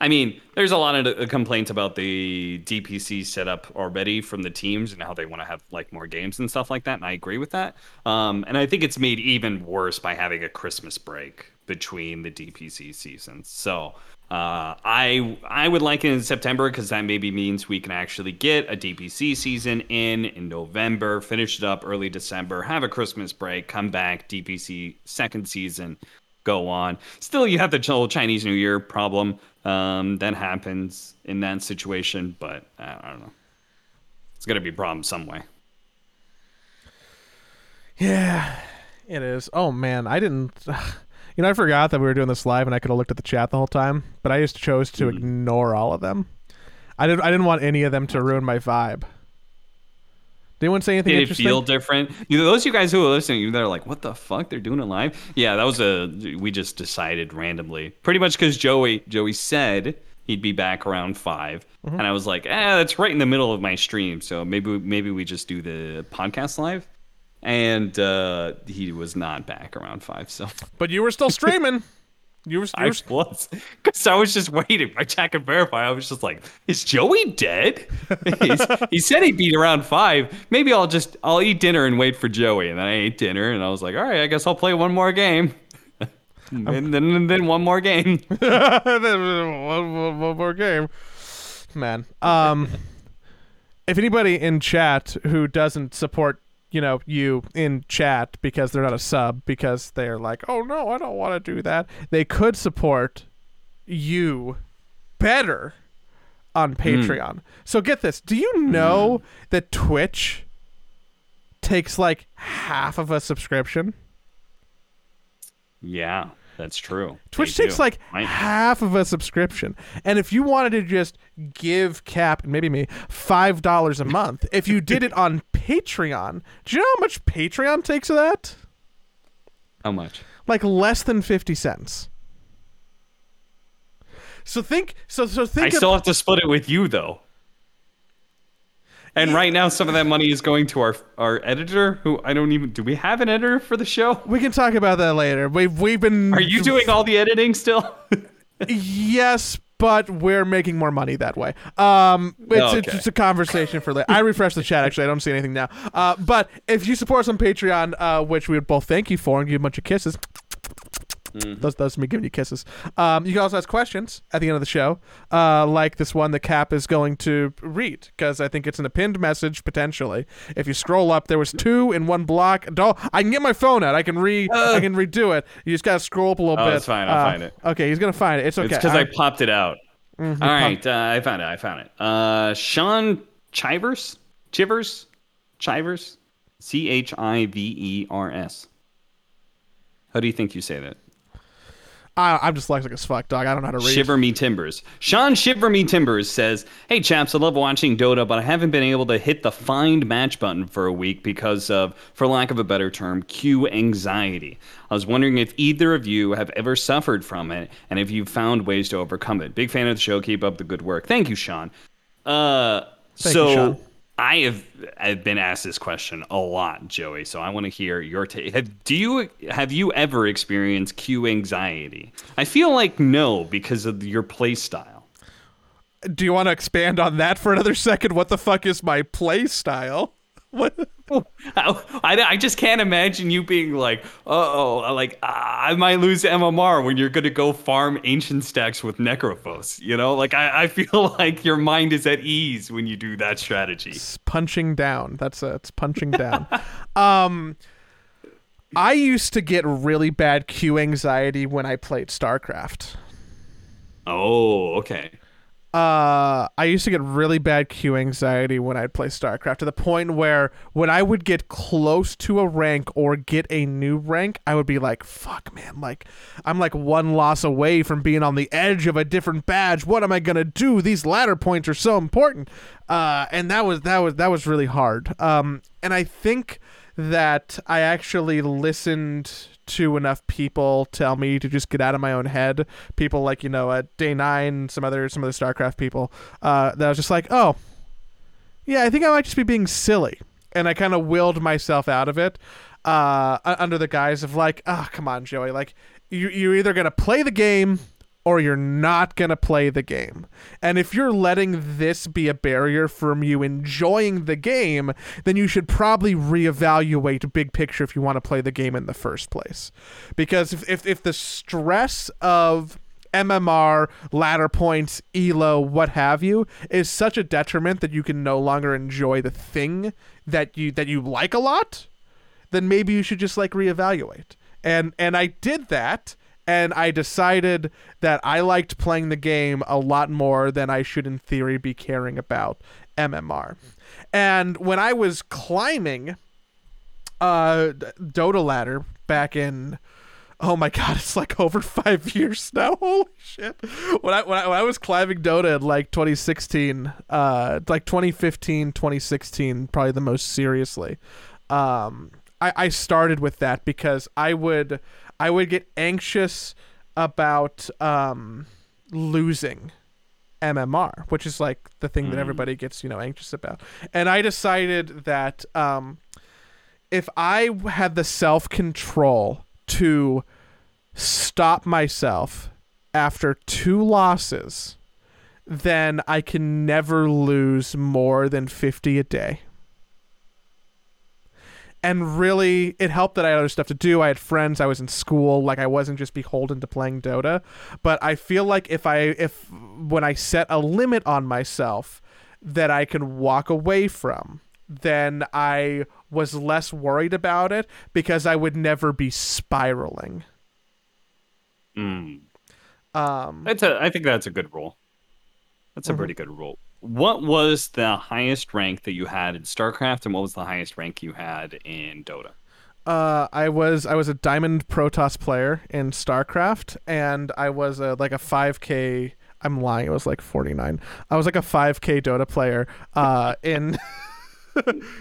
I mean, there's a lot of complaints about the D P C setup already from the teams and how they want to have like more games and stuff like that. And I agree with that. Um, and I think it's made even worse by having a Christmas break between the D P C seasons. So uh, I I would like it in September because that maybe means we can actually get a D P C season in in November, finish it up early December, have a Christmas break, come back, D P C second season, go on. Still, you have the whole Chinese New Year problem. Um, that happens in that situation, but uh, I don't know. It's going to be a problem some way. Yeah, it is. Oh, man, I didn't... You know, I forgot that we were doing this live and I could have looked at the chat the whole time, but I just chose to mm-hmm. ignore all of them. I didn't I didn't want any of them to ruin my vibe. Did anyone say anything Did interesting? Did it feel different? You know, those of you guys who are listening, they're like, what the fuck? They're doing it live? Yeah, that was a... We just decided randomly. Pretty much because Joey Joey said he'd be back around five. Mm-hmm. And I was like, eh, that's right in the middle of my stream. So maybe, maybe we just do the podcast live. And uh, he was not back around five. So, But you were still streaming. You were, you were... I was, because I was just waiting. I check and verify. I was just like, "Is Joey dead?" He said he'd be around five. Maybe I'll just I'll eat dinner and wait for Joey. And then I ate dinner, and I was like, "All right, I guess I'll play one more game." and then and then one more game. one, one more game, man. Um, if anybody in chat who doesn't support. You know, you in chat because they're not a sub because they're like, oh no, I don't want to do that. They could support you better on Patreon. Mm. So get this. Do you know mm. that Twitch takes like half of a subscription? Yeah, that's true. Twitch they takes do. like Mine. half of a subscription. And if you wanted to just give Cap and maybe me five dollars a month, if you did it on Patreon. Do you know how much Patreon takes of that? How much? Like less than fifty cents. So think so so think I of, still have to split it with you though. And yeah. Right now some of that money is going to our our editor who I don't even do we have an editor for the show? We can talk about that later. We've we've been Are you doing all the editing still? Yes, but we're making more money that way. Um, it's, okay. it's just a conversation for later. I refreshed the chat, actually. I don't see anything now. Uh, but if you support us on Patreon, uh, which we would both thank you for and give you a bunch of kisses, Mm-hmm. That's, that's me giving you kisses. Um, you can also ask questions at the end of the show, uh, like this one that Cap is going to read, because I think it's in a pinned message, potentially. If you scroll up, there was two in one block. Don't, I can get my phone out. I can re. Uh, I can redo it. You just got to scroll up a little oh, bit. Oh, that's fine. I'll uh, find it. Okay, he's going to find it. It's okay. It's because I, I popped it out. Mm-hmm. All right, uh, I found it. I found it. Uh, Sean Chivers? Chivers? Chivers? C H I V E R S. How do you think you say that? I, I'm dyslexic as fuck, dog. I don't know how to read. Shiver Me Timbers. Sean Shiver Me Timbers says, hey, chaps, I love watching Dota, but I haven't been able to hit the find match button for a week because of, for lack of a better term, queue anxiety. I was wondering if either of you have ever suffered from it and if you've found ways to overcome it. Big fan of the show. Keep up the good work. Thank you, Sean. Uh, Thank so you, Sean. I have I've been asked this question a lot, Joey. So I want to hear your take. Have, do you have you ever experienced queue anxiety? I feel like no, because of your play style. Do you want to expand on that for another second? What the fuck is my play style? What? I, I just can't imagine you being like, uh-oh, like, I might lose to M M R when you're going to go farm ancient stacks with Necrophos, you know? Like, I, I feel like your mind is at ease when you do that strategy. It's punching down. That's a, it's punching down. um, I used to get really bad queue anxiety when I played StarCraft. Oh, okay. Uh, I used to get really bad queue anxiety when I'd play StarCraft, to the point where when I would get close to a rank or get a new rank, I would be like, fuck, man, like, I'm like one loss away from being on the edge of a different badge. What am I going to do? These ladder points are so important. Uh, and that was, that was, that was really hard. Um, and I think that I actually listened to enough people tell me to just get out of my own head. People like, you know, at Day Nine, some other some other StarCraft people, uh, that I was just like, oh, yeah, I think I might just be being silly, and I kind of willed myself out of it, uh, under the guise of like, oh, come on, Joey, like you you're either gonna play the game or you're not gonna play the game, and if you're letting this be a barrier from you enjoying the game, then you should probably reevaluate big picture if you want to play the game in the first place, because if if, if the stress of M M R, ladder points, E L O, what have you, is such a detriment that you can no longer enjoy the thing that you that you like a lot, then maybe you should just like reevaluate. And and I did that. And I decided that I liked playing the game a lot more than I should, in theory, be caring about M M R. And when I was climbing uh, Dota ladder back in, oh my god, it's like over five years now. Holy shit! When I when I, when I was climbing Dota in like twenty sixteen, uh, like twenty fifteen, twenty sixteen, probably the most seriously. Um, I I started with that because I would. I would get anxious about um, losing M M R, which is like the thing mm. that everybody gets, you know, anxious about. And I decided that um, if I had the self-control to stop myself after two losses, then I can never lose more than fifty a day. And really, it helped that I had other stuff to do. I had friends. I was in school. Like, I wasn't just beholden to playing Dota. But I feel like if I, if when I set a limit on myself that I can walk away from, then I was less worried about it because I would never be spiraling. Mm. Um, that's a, I think that's a good rule. That's a mm-hmm. pretty good rule. What was the highest rank that you had in StarCraft, and what was the highest rank you had in Dota? Uh, I was I was a Diamond Protoss player in StarCraft, and I was a, like a five K. I'm lying. It was like forty-nine. I was like a five K Dota player uh, in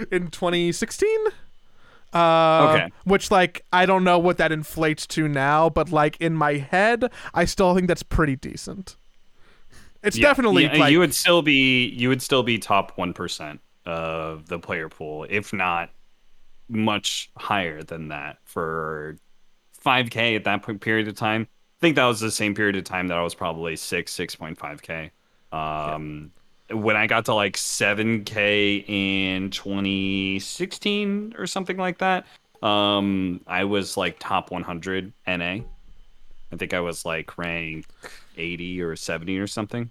in twenty sixteen. Uh, okay. Which, like, I don't know what that inflates to now, but like in my head, I still think that's pretty decent. It's yeah, definitely yeah, like, you would still be you would still be top one percent of the player pool, if not much higher than that for five K at that period of time. I think that was the same period of time that I was probably six six point five K. Um, yeah. When I got to like seven K in twenty sixteen or something like that, um, I was like top one hundred N A. I think I was like rank eighty or seventy or something.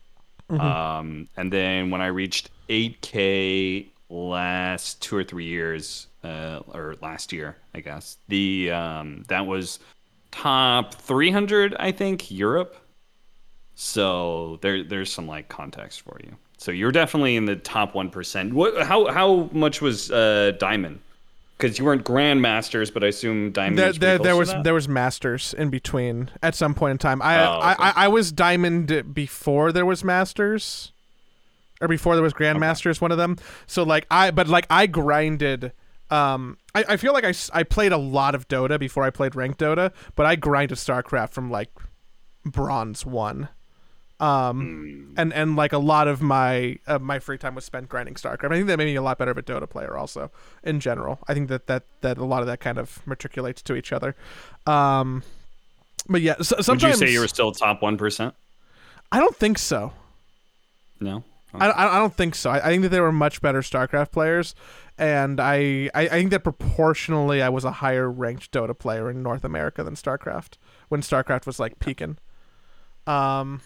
Mm-hmm. Um, and then when I reached eight K last two or three years, uh, or last year, I guess, the um, that was top three hundred, I think, Europe. So there, there's some like context for you. So you're definitely in the top one percent. What? How how much was uh, Diamond? Because you weren't grandmasters, but I assume Diamond. There, there, there was there was masters in between at some point in time. I, oh, okay. I, I I was Diamond before there was masters, or before there was grandmasters. Okay. One of them. So like I, but like I grinded. Um, I, I feel like I, I played a lot of Dota before I played ranked Dota, but I grinded StarCraft from like bronze one. Um, and, and like a lot of my uh, my free time was spent grinding StarCraft. I think that made me a lot better of a Dota player also in general. I think that, that, that a lot of that kind of matriculates to each other. Um, but yeah, so, sometimes... Would you say you were still top one percent? I don't think so. No? Okay. I, I don't think so. I, I think that there were much better StarCraft players, and I, I, I think that proportionally I was a higher ranked Dota player in North America than StarCraft when StarCraft was like peaking. Um...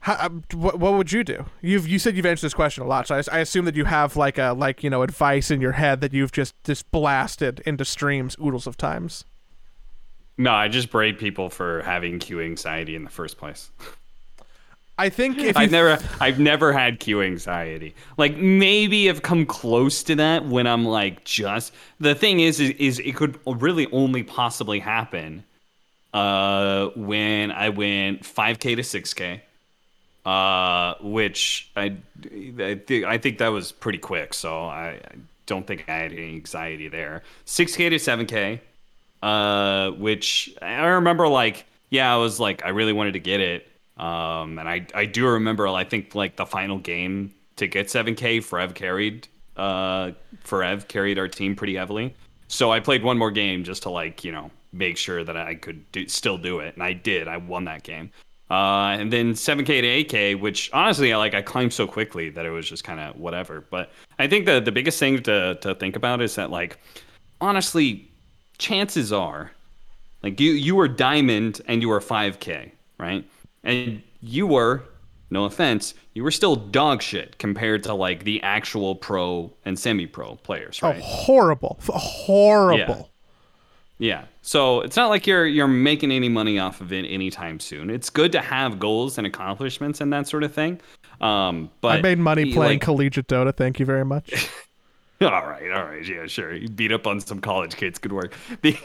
How, what, what would you do? You've you said you've answered this question a lot, so I, I assume that you have like a like you know advice in your head that you've just just blasted into streams oodles of times. No, I just braid people for having queue anxiety in the first place. I think if I've never I've never had queue anxiety. Like maybe I've come close to that when I'm like just the thing is is, is it could really only possibly happen uh, when I went five K to six K. Uh, which I, I, th- I think that was pretty quick, so I, I don't think I had any anxiety there. six K to seven K, uh, which I remember, like, yeah, I was like, I really wanted to get it. Um, and I, I do remember, I think, like, the final game to get seven K, Ferev carried, uh, Ferev carried our team pretty heavily. So I played one more game just to, like, you know, make sure that I could do, still do it, and I did. I won that game. Uh, and then seven K to eight K, which honestly, I like, I climbed so quickly that it was just kind of whatever. But I think the, the biggest thing to, to think about is that, like, honestly, chances are, like, you, you were Diamond and you were five K, right? And you were, no offense, you were still dog shit compared to, like, the actual pro and semi-pro players, right? Oh, horrible. Horrible. Yeah. Yeah, so it's not like you're you're making any money off of it anytime soon. It's good to have goals and accomplishments and that sort of thing. Um, but I made money he, playing like, collegiate Dota. Thank you very much. all right, all right, yeah, sure. You beat up on some college kids. Good work. The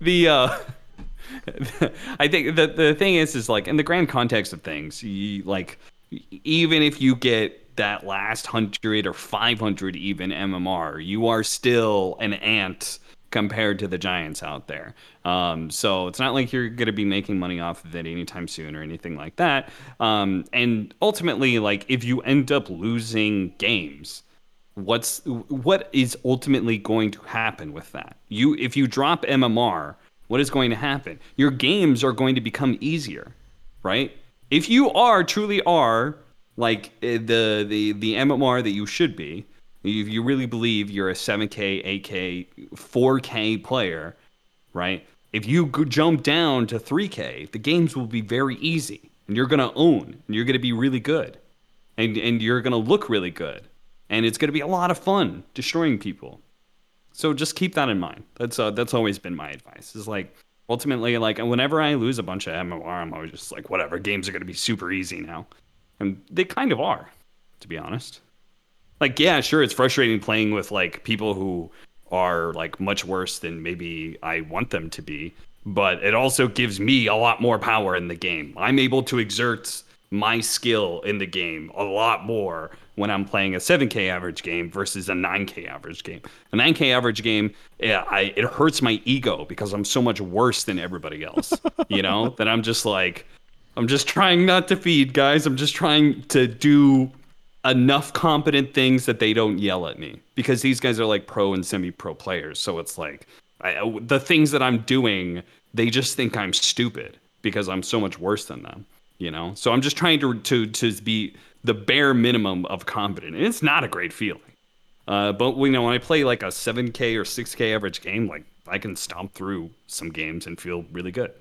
the uh, I think the the thing is is like in the grand context of things, you, like even if you get that last hundred or five hundred even M M R, you are still an ant compared to the giants out there. Um, so it's not like you're going to be making money off of it anytime soon or anything like that. Um, and ultimately, like, if you end up losing games, what's what is ultimately going to happen with that? You, if you drop M M R, what is going to happen? Your games are going to become easier, right? If you are, truly are, like, the the, the M M R that you should be, if you really believe you're a seven K, eight K, four K player, right? If you jump down to three K, the games will be very easy, and you're going to own, and you're going to be really good, and and you're going to look really good, and it's going to be a lot of fun destroying people. So just keep that in mind. That's uh, that's always been my advice. Is like ultimately, like whenever I lose a bunch of M M R, I'm always just like, whatever, games are going to be super easy now, and they kind of are, to be honest. Like, yeah, sure, it's frustrating playing with, like, people who are, like, much worse than maybe I want them to be, but it also gives me a lot more power in the game. I'm able to exert my skill in the game a lot more when I'm playing a seven K average game versus a nine K average game. A nine K average game, yeah, I, it hurts my ego because I'm so much worse than everybody else, you know? That I'm just, like, I'm just trying not to feed, guys. I'm just trying to do enough competent things that they don't yell at me, because these guys are like pro and semi-pro players. So it's like I, the things that I'm doing, they just think I'm stupid because I'm so much worse than them, you know? So I'm just trying to, to, to be the bare minimum of competent. And it's not a great feeling. Uh, but you know, when I play like a seven K or six K average game, like I can stomp through some games and feel really good.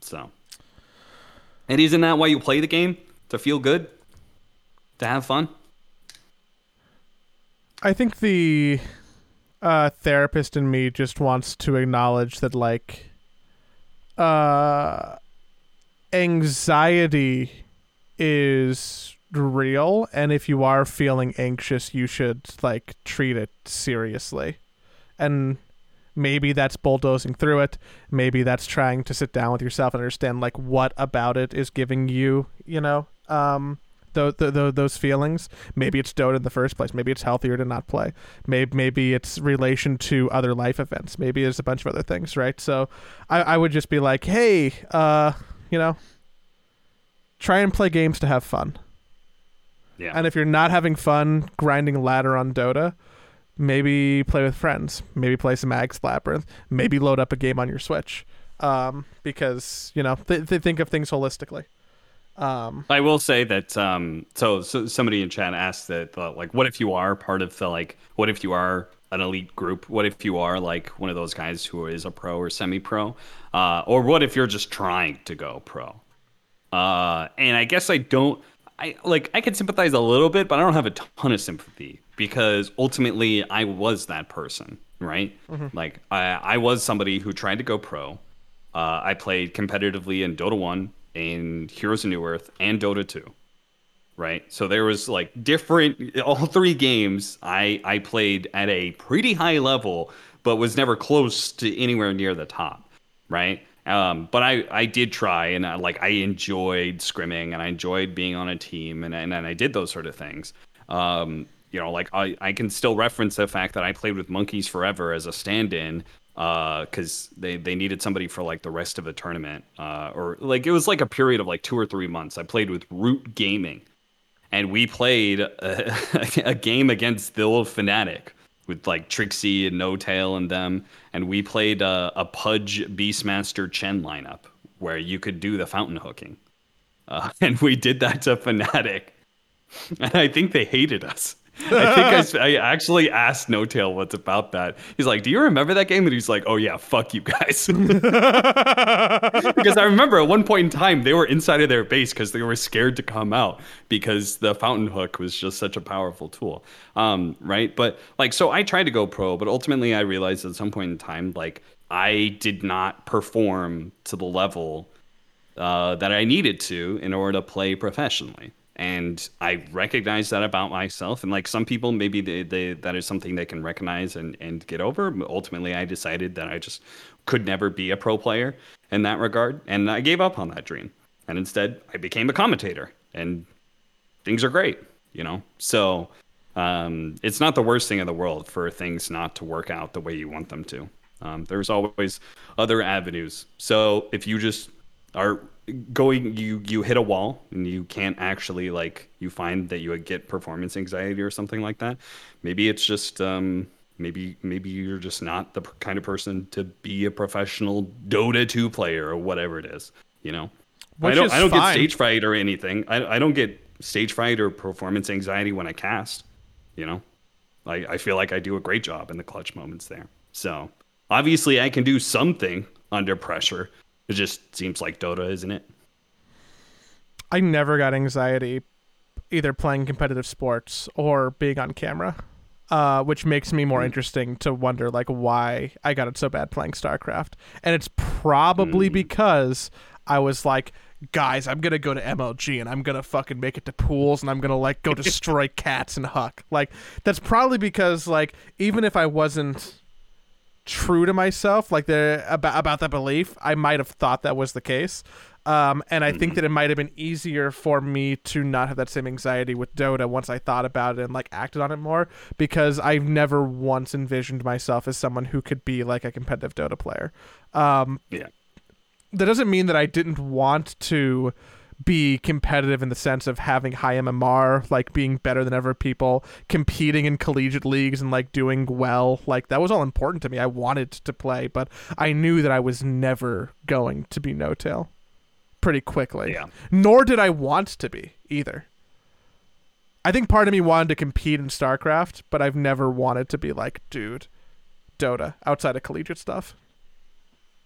So, and isn't that why you play the game? To feel good? To have fun? I think the uh, therapist in me just wants to acknowledge that, like, uh, anxiety is real, and if you are feeling anxious, you should, like, treat it seriously. And maybe that's bulldozing through it. Maybe that's trying to sit down with yourself and understand, like, what about it is giving you, you know, um, th- th- th- those feelings. Maybe it's Dota in the first place. Maybe it's healthier to not play. Maybe maybe it's relation to other life events. Maybe there's a bunch of other things, right? So I, I would just be like, hey, uh, you know, try and play games to have fun. Yeah. And if you're not having fun grinding ladder on Dota, maybe play with friends. Maybe play some Ag's Labyrinth. Maybe load up a game on your Switch. Um, because, you know, they th- think of things holistically. Um, I will say that, um, so, so somebody in chat asked that, uh, like, what if you are part of the, like, what if you are an elite group? What if you are, like, one of those guys who is a pro or semi-pro? Uh, or what if you're just trying to go pro? Uh, and I guess I don't, I like, I could sympathize a little bit, but I don't have a ton of sympathy. Because ultimately, I was that person, right? Mm-hmm. Like, I, I was somebody who tried to go pro. Uh, I played competitively in Dota one, in Heroes of New Earth, and Dota two, right? So there was, like, different... All three games I, I played at a pretty high level, but was never close to anywhere near the top, right? Um, but I, I did try, and, I, like, I enjoyed scrimming, and I enjoyed being on a team, and, and, and I did those sort of things. Um... You know, like, I, I can still reference the fact that I played with Monkeys Forever as a stand-in because uh, they, they needed somebody for, like, the rest of the tournament. Uh, or, like, it was, like, a period of, like, two or three months. I played with Root Gaming, and we played a, a game against the old Fnatic with, like, Trixie and No-Tail and them. And we played a, a Pudge Beastmaster Chen lineup where you could do the fountain hooking. Uh, and we did that to Fnatic. And I think they hated us. I think I, I actually asked No-Tail what's about that. He's like, do you remember that game? And he's like, oh yeah, fuck you guys. Because I remember at one point in time, they were inside of their base because they were scared to come out because the fountain hook was just such a powerful tool. Um, right? But like, so I tried to go pro, but ultimately I realized at some point in time, like I did not perform to the level uh, that I needed to in order to play professionally. And I recognize that about myself. And like some people, maybe they, they, that is something they can recognize and, and get over. But ultimately, I decided that I just could never be a pro player in that regard. And I gave up on that dream. And instead, I became a commentator. And things are great, you know? So um, it's not the worst thing in the world for things not to work out the way you want them to. Um, there's always other avenues. So if you just are... going you you hit a wall and you can't actually like you find that you would get performance anxiety or something like that, maybe it's just um maybe maybe you're just not the kind of person to be a professional Dota two player or whatever it is, you know. Which I don't I don't fine. get stage fright or anything. I, I don't get stage fright or performance anxiety when I cast, you know. I, I feel like I do a great job in the clutch moments there. So obviously I can do something under pressure. It just seems like Dota, isn't it? I never got anxiety either playing competitive sports or being on camera, uh, which makes me more mm. interesting to wonder like why I got it so bad playing StarCraft. And it's probably mm. because I was like, guys, I'm going to go to M L G and I'm going to fucking make it to pools and I'm going to like go destroy cats and Huck. Like that's probably because like even if I wasn't true to myself like the about about that belief, I might have thought that was the case, um and I think that it might have been easier for me to not have that same anxiety with Dota once I thought about it and like acted on it more, because I've never once envisioned myself as someone who could be like a competitive Dota player. Um yeah that doesn't mean that I didn't want to be competitive in the sense of having high M M R, like being better than ever people, competing in collegiate leagues and like doing well. Like that was all important to me. I wanted to play, but I knew that I was never going to be No-Tail pretty quickly. Yeah. Nor did I want to be either. I think part of me wanted to compete in StarCraft, but I've never wanted to be like, dude, Dota outside of collegiate stuff.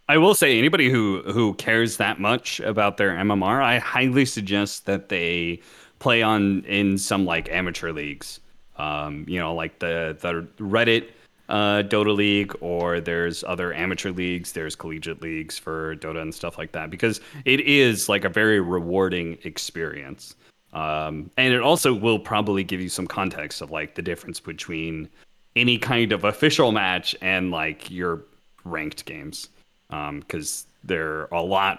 I will say anybody who, who cares that much about their M M R, I highly suggest that they play on in some like amateur leagues. Um, you know, like the, the Reddit uh, Dota League, or there's other amateur leagues, there's collegiate leagues for Dota and stuff like that, because it is like a very rewarding experience. Um, and it also will probably give you some context of like the difference between any kind of official match and like your ranked games. Um, 'cause there are a lot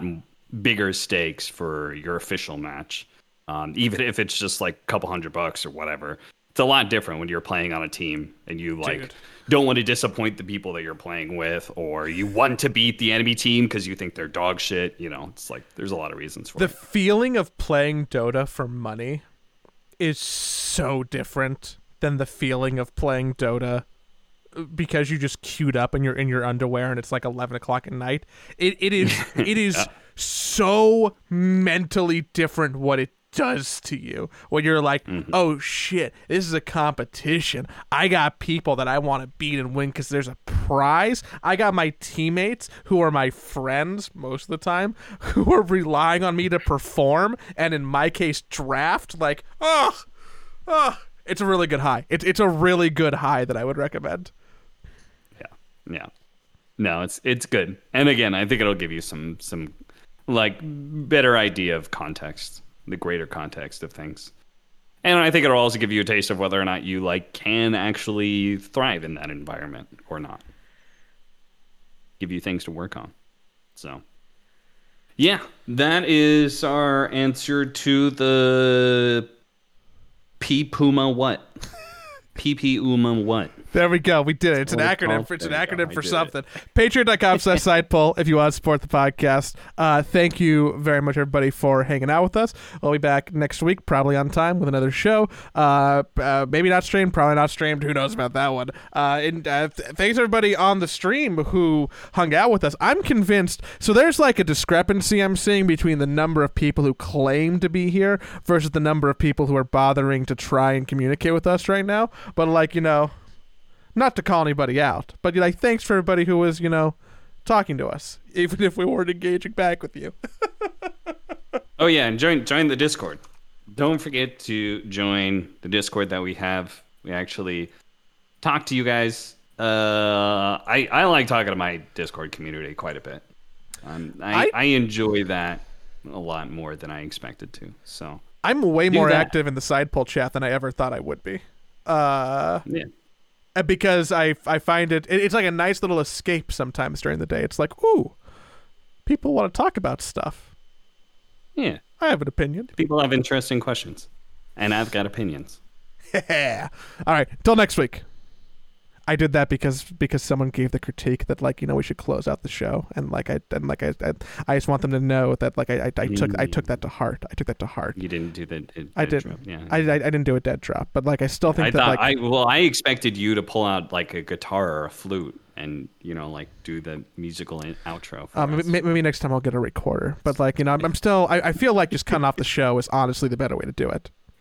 bigger stakes for your official match. Um, even if it's just like a couple hundred bucks or whatever, it's a lot different when you're playing on a team and you like Dude. don't want to disappoint the people that you're playing with, or you want to beat the enemy team because you think they're dog shit. You know, it's like there's a lot of reasons for the it. The feeling of playing Dota for money is so different than the feeling of playing Dota because you just queued up and you're in your underwear and it's like eleven o'clock at night. It It is, it is yeah. so mentally different what it does to you when you're like, mm-hmm. oh shit, this is a competition. I got people that I want to beat and win because there's a prize. I got my teammates who are my friends most of the time who are relying on me to perform, and in my case draft. Like, oh, oh it's a really good high. It, it's a really good high that I would recommend. Yeah, yeah. No, it's it's good. And again, I think it'll give you some some like better idea of context, the greater context of things. And I think it'll also give you a taste of whether or not you like can actually thrive in that environment or not. Give you things to work on. So yeah, that is our answer to the P Puma what? P P Uma what? There we go. We did it. It's an acronym. For, it's an acronym for something. Patreon dot com slash side poll if you want to support the podcast. Uh, thank you very much, everybody, for hanging out with us. We'll be back next week, probably on time, with another show. Uh, uh, maybe not streamed, probably not streamed. Who knows about that one? Uh, and uh, th- thanks, everybody, on the stream who hung out with us. I'm convinced. So there's like a discrepancy I'm seeing between the number of people who claim to be here versus the number of people who are bothering to try and communicate with us right now. But, like, you know... not to call anybody out, but like, thanks for everybody who was, you know, talking to us, even if we weren't engaging back with you. Oh yeah, and join join the Discord. Don't forget to join the Discord that we have. We actually talk to you guys. Uh, I I like talking to my Discord community quite a bit. Um, I, I I enjoy that a lot more than I expected to. So I'm way more that. active in the side poll chat than I ever thought I would be. Uh, yeah. Because I, I find it, it's like a nice little escape sometimes during the day. It's like, ooh, people want to talk about stuff. Yeah. I have an opinion. People have interesting questions. And I've got opinions. Yeah. All right. Till next week. I did that because because someone gave the critique that, like, you know, we should close out the show, and like I and like I I, I just want them to know that like I, I, I took I took that to heart. I took that to heart. You didn't do the dead I did. Drop. Yeah. I, I I didn't do a dead drop, but like I still think I that thought, like I, well I expected you to pull out like a guitar or a flute and, you know, like do the musical outro. For um, us. Maybe, maybe next time I'll get a recorder, but like, you know, I'm, I'm still I, I feel like just cutting off the show is honestly the better way to do it.